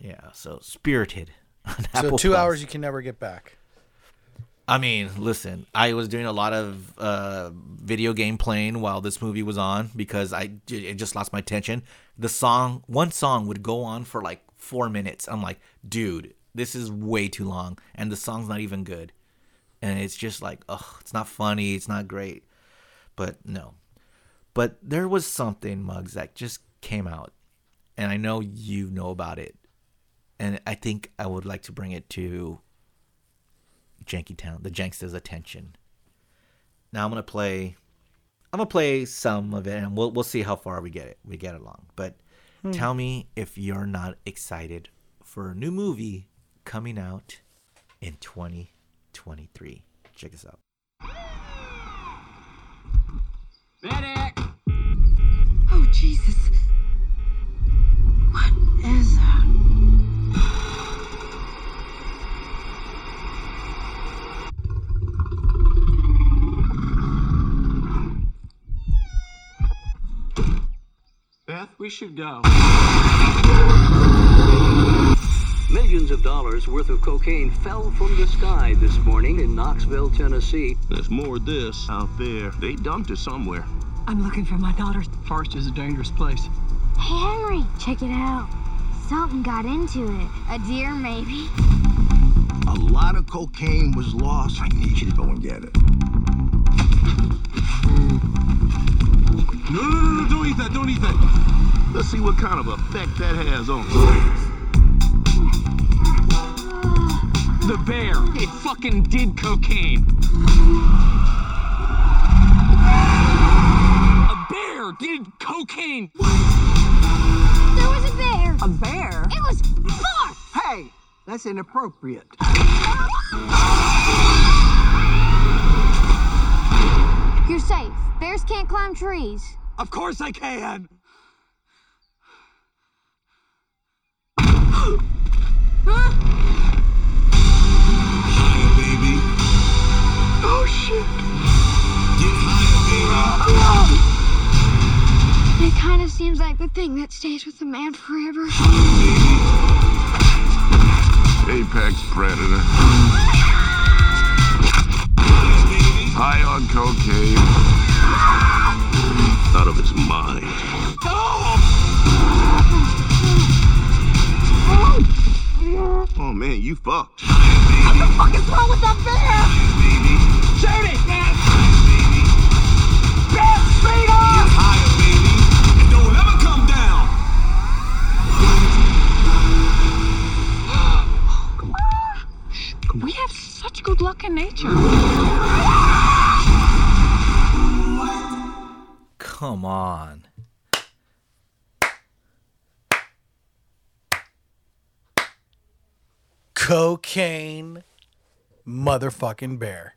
Yeah, so Spirited. So two Plus. Hours you can never get back. I mean, listen, I was doing a lot of uh, video game playing while this movie was on because I it just lost my attention. The song, one song would go on for like four minutes. I'm like, dude, this is way too long. And the song's not even good. And it's just like, oh, it's not funny. It's not great. But no. But there was something, Muggs, that just came out. And I know you know about it. And I think I would like to bring it to Jankytown, the Janksters' attention. Now I'm gonna play. I'm gonna play some of it, and we'll we'll see how far we get it. We get along, but hmm. tell me if you're not excited for a new movie coming out in twenty twenty-three. Check this out. Medic! Oh Jesus! What is that? Beth, we should go. Millions of dollars worth of cocaine fell from the sky this morning in Knoxville, Tennessee. There's more of this out there. They dumped it somewhere. I'm looking for my daughter. Forest is a dangerous place. Hey, Henry, check it out. Something got into it. A deer, maybe. A lot of cocaine was lost. I need you to go and get it. No, no, no, no, don't eat that, don't eat that. Let's see what kind of effect that has on us. the bear. It fucking did cocaine. A bear did cocaine. What? There was a bear. A bear? It was four. Hey, that's inappropriate. You're safe. Bears can't climb trees. Of course I can. Huh? Higher, baby. Oh, shit. Get higher, baby. It kind of seems like the thing that stays with the man forever. Higher, baby. Apex predator. High on cocaine. Out of his mind. Oh! Oh! Oh man, you fucked. What the fuck is wrong with that bear? Shoot it! Bear straight up! Get higher, baby, and don't ever come down. We have such good luck in nature. Come on. Cocaine motherfucking bear.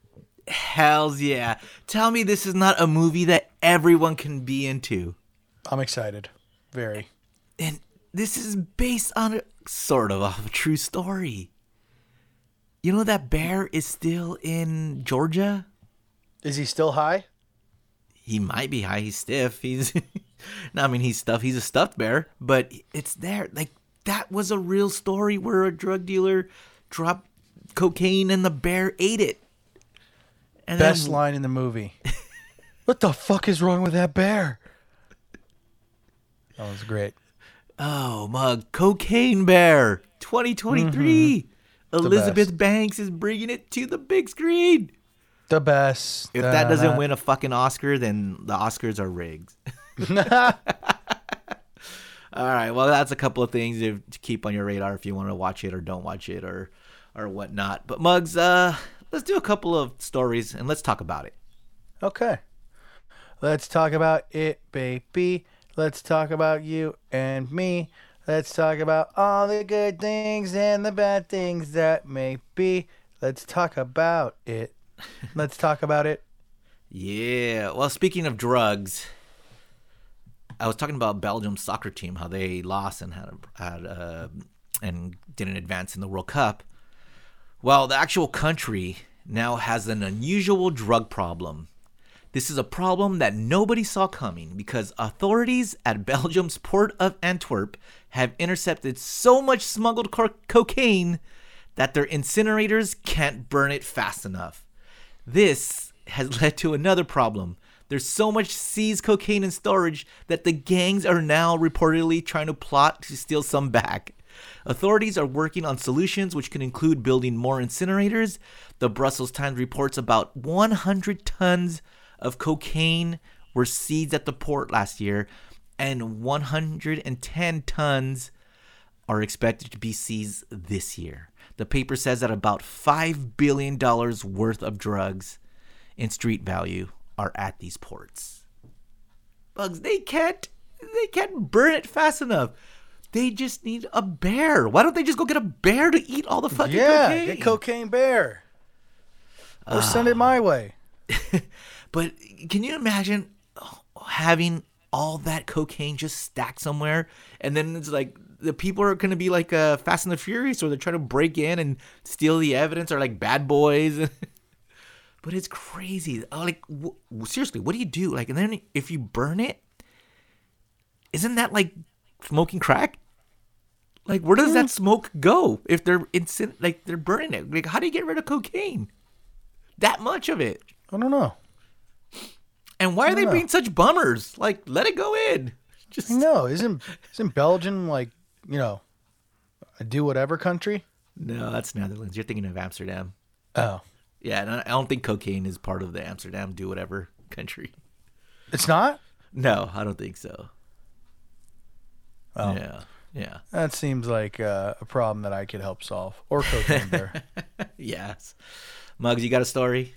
Hells yeah. Tell me this is not a movie that everyone can be into. I'm excited. Very. And this is based on a, sort of a true story. You know that bear is still in Georgia? Is he still high? He might be high. He's stiff. He's no, I mean, he's stuffed. He's a stuffed bear, but it's there. Like, that was a real story where a drug dealer dropped cocaine and the bear ate it. And Best then... line in the movie. What the fuck is wrong with that bear? That was great. Oh, my Cocaine Bear twenty twenty-three. Mm-hmm. Elizabeth Banks is bringing it to the big screen. The best. If that doesn't win a fucking Oscar, then the Oscars are rigged. All right, well, that's a couple of things to keep on your radar if you want to watch it or don't watch it or or whatnot. But, Muggs, uh, let's do a couple of stories, and let's talk about it. Okay. Let's talk about it, baby. Let's talk about you and me. Let's talk about all the good things and the bad things that may be. Let's talk about it. Let's talk about it. Yeah. Well, speaking of drugs... I was talking about Belgium's soccer team, how they lost and had, a, had a, and didn't advance in the World Cup. Well, the actual country now has an unusual drug problem. This is a problem that nobody saw coming because authorities at Belgium's port of Antwerp have intercepted so much smuggled co- cocaine that their incinerators can't burn it fast enough. This has led to another problem. There's so much seized cocaine in storage that the gangs are now reportedly trying to plot to steal some back. Authorities are working on solutions which can include building more incinerators. The Brussels Times reports about one hundred tons of cocaine were seized at the port last year, and one hundred ten tons are expected to be seized this year. The paper says that about five billion dollars worth of drugs in street value are at these ports. Bugs, they can't they can't burn it fast enough. They just need a bear. Why don't they just go get a bear to eat all the fucking yeah, cocaine? Yeah, get Cocaine Bear. Or uh, send it my way. But can you imagine having all that cocaine just stacked somewhere, and then it's like the people are going to be like uh, Fast and the Furious, or they're trying to break in and steal the evidence, or like Bad Boys. But it's crazy. Like, w- seriously, what do you do? Like, and then if you burn it, isn't that like smoking crack? Like, where does yeah. that smoke go if they're incin- like they're burning it? Like, how do you get rid of cocaine? That much of it? I don't know. And why are they know. being such bummers? Like, let it go in. Just no, isn't isn't Belgium like, you know, a do whatever country? No, that's Netherlands. You're thinking of Amsterdam. Oh. Yeah, and I don't think cocaine is part of the Amsterdam do whatever country. It's not? No, I don't think so. Oh. Yeah. Yeah. That seems like uh, a problem that I could help solve. Or Cocaine Bear. Yes. Muggs, you got a story?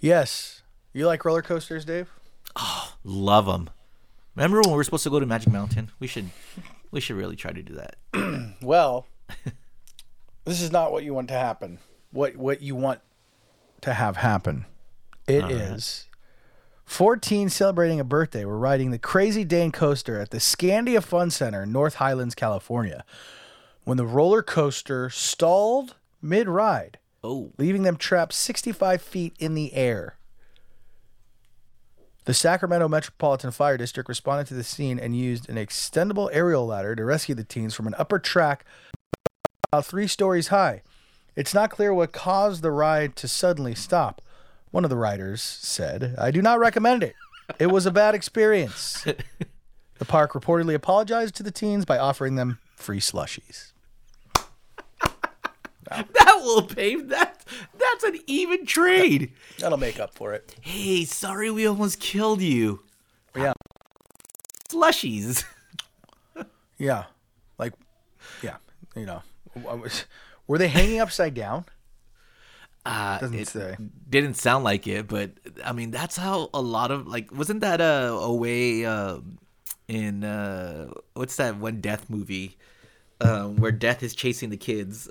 Yes. You like roller coasters, Dave? Oh, love them. Remember when we were supposed to go to Magic Mountain? We should we should really try to do that. Well, this is not what you want to happen. What what you want to have happen. It All is right. fourteen celebrating a birthday. We're riding the Crazy Dane coaster at the Scandia Fun Center in North Highlands, California, when the roller coaster stalled mid-ride, oh. leaving them trapped sixty-five feet in the air. The Sacramento Metropolitan Fire District responded to the scene and used an extendable aerial ladder to rescue the teens from an upper track about three stories high. It's not clear what caused the ride to suddenly stop. One of the riders said, "I do not recommend it. It was a bad experience." The park reportedly apologized to the teens by offering them free slushies. Wow. That will pave that. That's an even trade. That'll make up for it. Hey, sorry we almost killed you. Yeah. Slushies. Yeah. Like, yeah. You know, were they hanging upside down? Uh, Doesn't it say. Didn't sound like it, but I mean, that's how a lot of, like, wasn't that a, a way uh, in, uh, what's that one death movie uh, where death is chasing the kids?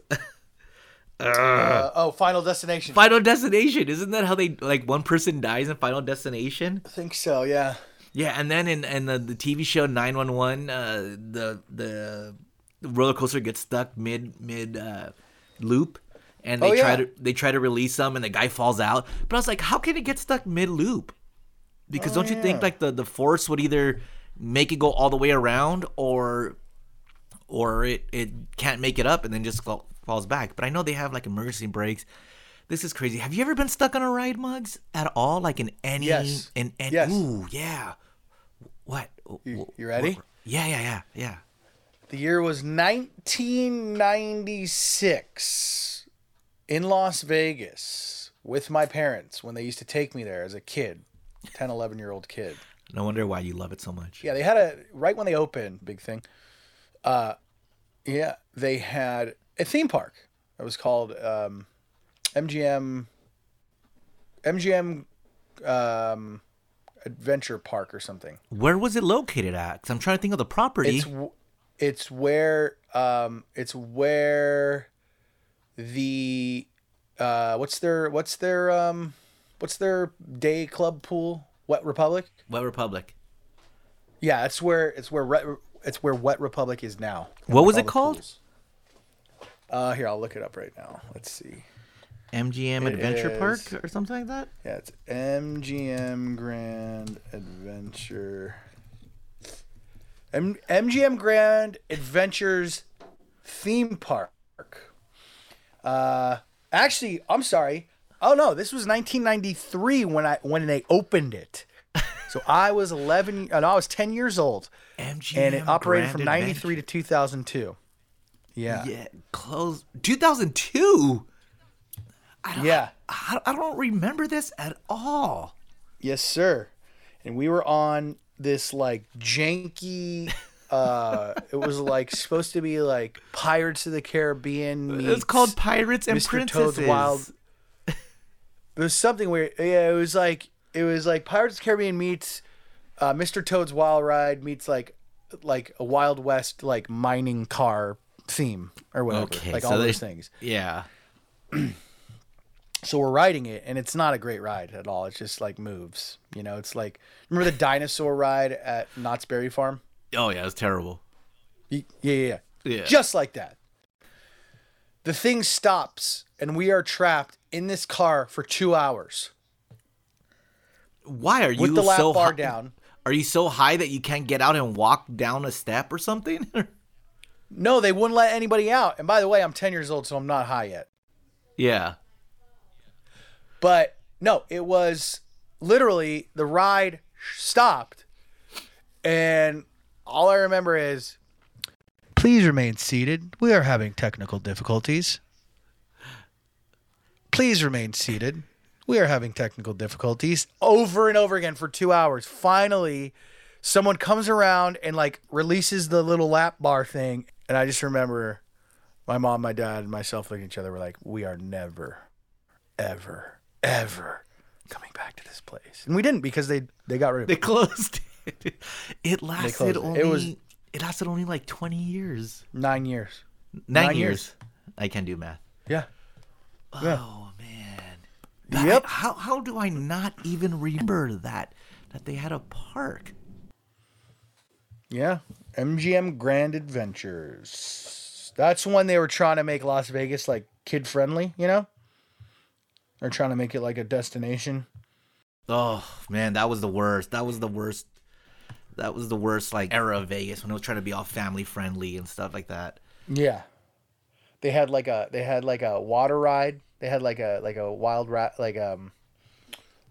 Uh, uh, oh, Final Destination. Final Destination. Isn't that how they, like, one person dies in Final Destination? I think so, yeah. Yeah, and then in, in the, the T V show nine one one, uh, the the roller coaster gets stuck mid mid uh, loop, and they oh, yeah. try to they try to release them, and the guy falls out. But I was like, how can it get stuck mid loop? Because oh, don't you yeah. think like the, the force would either make it go all the way around, or or it, it can't make it up and then just fall. falls back. But I know they have like emergency brakes. This is crazy. Have you ever been stuck on a ride, Muggs, at all? Like in any yes. in any yes. Ooh, yeah. What? You, you ready? What? Yeah, yeah, yeah, yeah. The year was nineteen ninety-six in Las Vegas with my parents when they used to take me there as a kid, ten, eleven-year-old kid. No wonder why you love it so much. Yeah, they had a right when they opened, big thing. Uh yeah, they had a theme park. It was called um, M G M M G M um, Adventure Park or something. Where was it located at? Because I'm trying to think of the property. It's it's where um, it's where the uh, what's their what's their um, what's their day club pool? Wet Republic. Wet Republic. Yeah, it's where it's where Re- it's where Wet Republic is now. What was it called? Pools. Uh, here, I'll look it up right now. Let's see. M G M Adventure Park or something like that? Yeah, it's M G M Grand Adventure. M- MGM Grand Adventures Theme Park. Uh, actually, I'm sorry. Oh, no, this was nineteen ninety-three when I when they opened it. So I was eleven. No, I was ten years old. M G M and it operated Grand from ninety-three to two thousand two. Yeah. Yeah. Close. two thousand two. I don't, yeah. I, I don't remember this at all. Yes, sir. And we were on this like janky. Uh, it was like supposed to be like Pirates of the Caribbean. Meets it was called Pirates and Mister Princesses. Toad's Wild. It was something weird. Yeah. It was like it was like Pirates of the Caribbean meets uh, Mister Toad's Wild Ride meets like like a Wild West like mining car theme or whatever, okay, like so all they, those things. Yeah. So we're riding it, and it's not a great ride at all. It's just like moves, you know. It's like, remember the dinosaur ride at Knott's Berry Farm? Oh yeah, it was terrible. Yeah, yeah, yeah. yeah. Just like that. The thing stops, and we are trapped in this car for two hours. Why are you with the lap so bar high? Down? Are you so high that you can't get out and walk down a step or something? No, they wouldn't let anybody out. And by the way, I'm ten years old, so I'm not high yet. Yeah. But no, it was literally the ride stopped. And all I remember is, "Please remain seated. We are having technical difficulties. Please remain seated. We are having technical difficulties." Over and over again for two hours. Finally, someone comes around and like releases the little lap bar thing. And I just remember my mom, my dad, and myself looking at each other. We're like, we are never, ever, ever coming back to this place. And we didn't, because they, they got rid of it. They closed it. It lasted only, it was, it lasted only like twenty years. Nine years. Nine, nine years. years. I can do math. Yeah. yeah. Oh, man. That, yep. How how do I not even remember that, that they had a park? Yeah. M G M Grand Adventures. That's when they were trying to make Las Vegas like kid friendly, you know? They're trying to make it like a destination. Oh, man, that was the worst. That was the worst. That was the worst like era of Vegas, when it was trying to be all family friendly and stuff like that. Yeah. They had like a they had like a water ride. They had like a like a wild ra- like um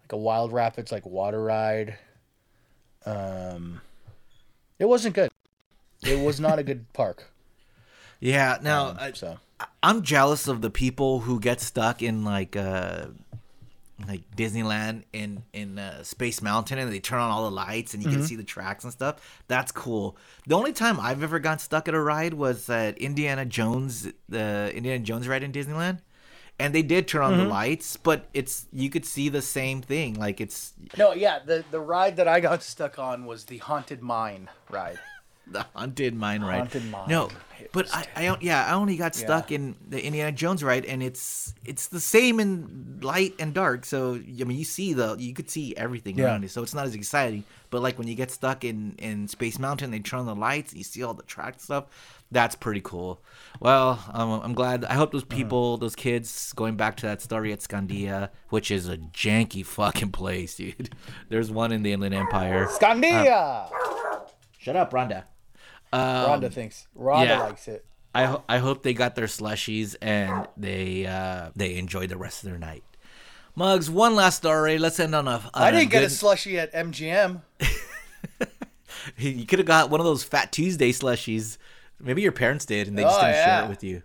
like a wild rapids like water ride. Um It wasn't good. It was not a good park. Yeah, now um, I, so. I'm jealous of the people who get stuck in like uh, like Disneyland in in uh, Space Mountain, and they turn on all the lights and you mm-hmm. can see the tracks and stuff. That's cool. The only time I've ever got stuck at a ride was at Indiana Jones, the Indiana Jones ride in Disneyland, and they did turn on mm-hmm. the lights, but it's you could see the same thing. Like it's no, yeah. The the ride that I got stuck on was the Haunted Mine ride. The Haunted Mine ride. Haunted Mine. No, but I, I, yeah, I only got stuck yeah. in the Indiana Jones ride, and it's it's the same in light and dark. So I mean, you see the you could see everything yeah. around it, so it's not as exciting. But like when you get stuck in, in Space Mountain, they turn on the lights, you see all the track stuff. That's pretty cool. Well, um, I'm glad. I hope those people, mm. those kids, going back to that story at Scandia, which is a janky fucking place, dude. There's one in the Inland Empire. Scandia. Um, shut up, Rhonda. Um, Rhonda thinks Rhonda yeah. likes it. I ho- I hope they got their slushies and they uh, they enjoyed the rest of their night. Muggs, one last story. Let's end on a. On I didn't a get good... a slushie at M G M. You could have got one of those Fat Tuesday slushies. Maybe your parents did, and they just oh, didn't yeah. share it with you.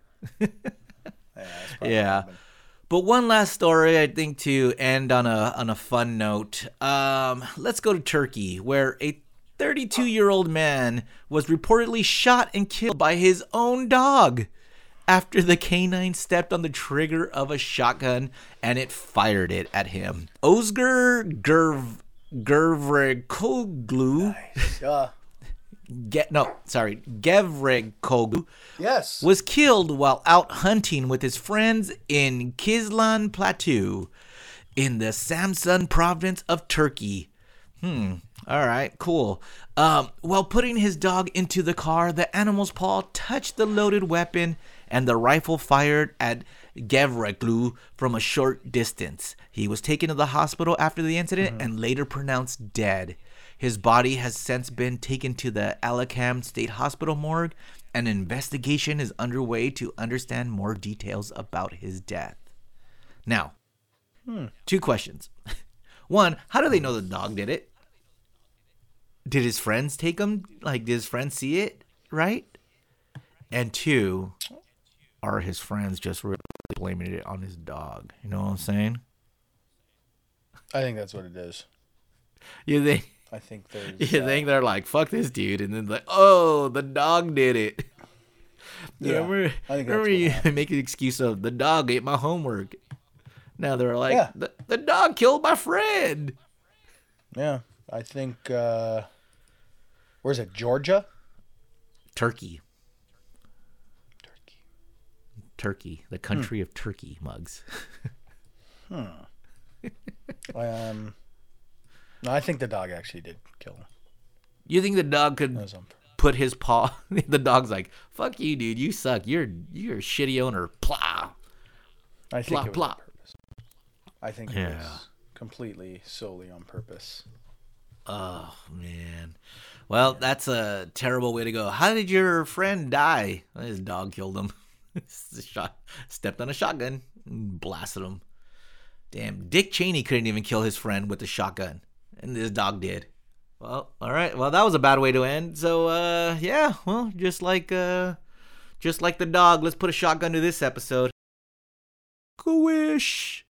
yeah, yeah. But one last story, I think, to end on a on a fun note. Um, let's go to Turkey, where a thirty-two-year-old man was reportedly shot and killed by his own dog after the canine stepped on the trigger of a shotgun and it fired it at him. Özgür Gerv Gevrekoglu. Nice. Uh. Get no, sorry, Gevrekoglu. Yes, was killed while out hunting with his friends in Kizlan Plateau, in the Samsun province of Turkey. Hmm. All right, cool. Um, while putting his dog into the car, the animal's paw touched the loaded weapon, and the rifle fired at Gevrekoglu from a short distance. He was taken to the hospital after the incident mm-hmm. and later pronounced dead. His body has since been taken to the Alakam State Hospital morgue. An investigation is underway to understand more details about his death. Now, hmm. two questions. One, how do they know the dog did it? Did his friends take him? Like, did his friends see it, right? And two, are his friends just really blaming it on his dog? You know what I'm saying? I think that's what it is. You think? I think there's... You uh, think they're like, fuck this dude, and then like, oh, the dog did it. You yeah, remember, I think remember you make an excuse of, the dog ate my homework. Now they're like, yeah. the, the dog killed my friend. Yeah, I think, uh, where's it, Georgia? Turkey. Turkey. Turkey, the country hmm. of Turkey, Mugs. hmm. um... No, I think the dog actually did kill him. You think the dog could put his paw? The dog's like, "Fuck you, dude! You suck! You're you're a shitty owner." Plah. I think plah, it was plah. on purpose. I think yeah. it was completely solely on purpose. Oh man! Well, yeah. that's a terrible way to go. How did your friend die? Well, his dog killed him. Shot, stepped on a shotgun, and blasted him. Damn! Dick Cheney couldn't even kill his friend with a shotgun. And this dog did. Well, all right. Well, that was a bad way to end. So, uh, yeah. Well, just like, uh, just like the dog, let's put a shotgun to this episode. Squish.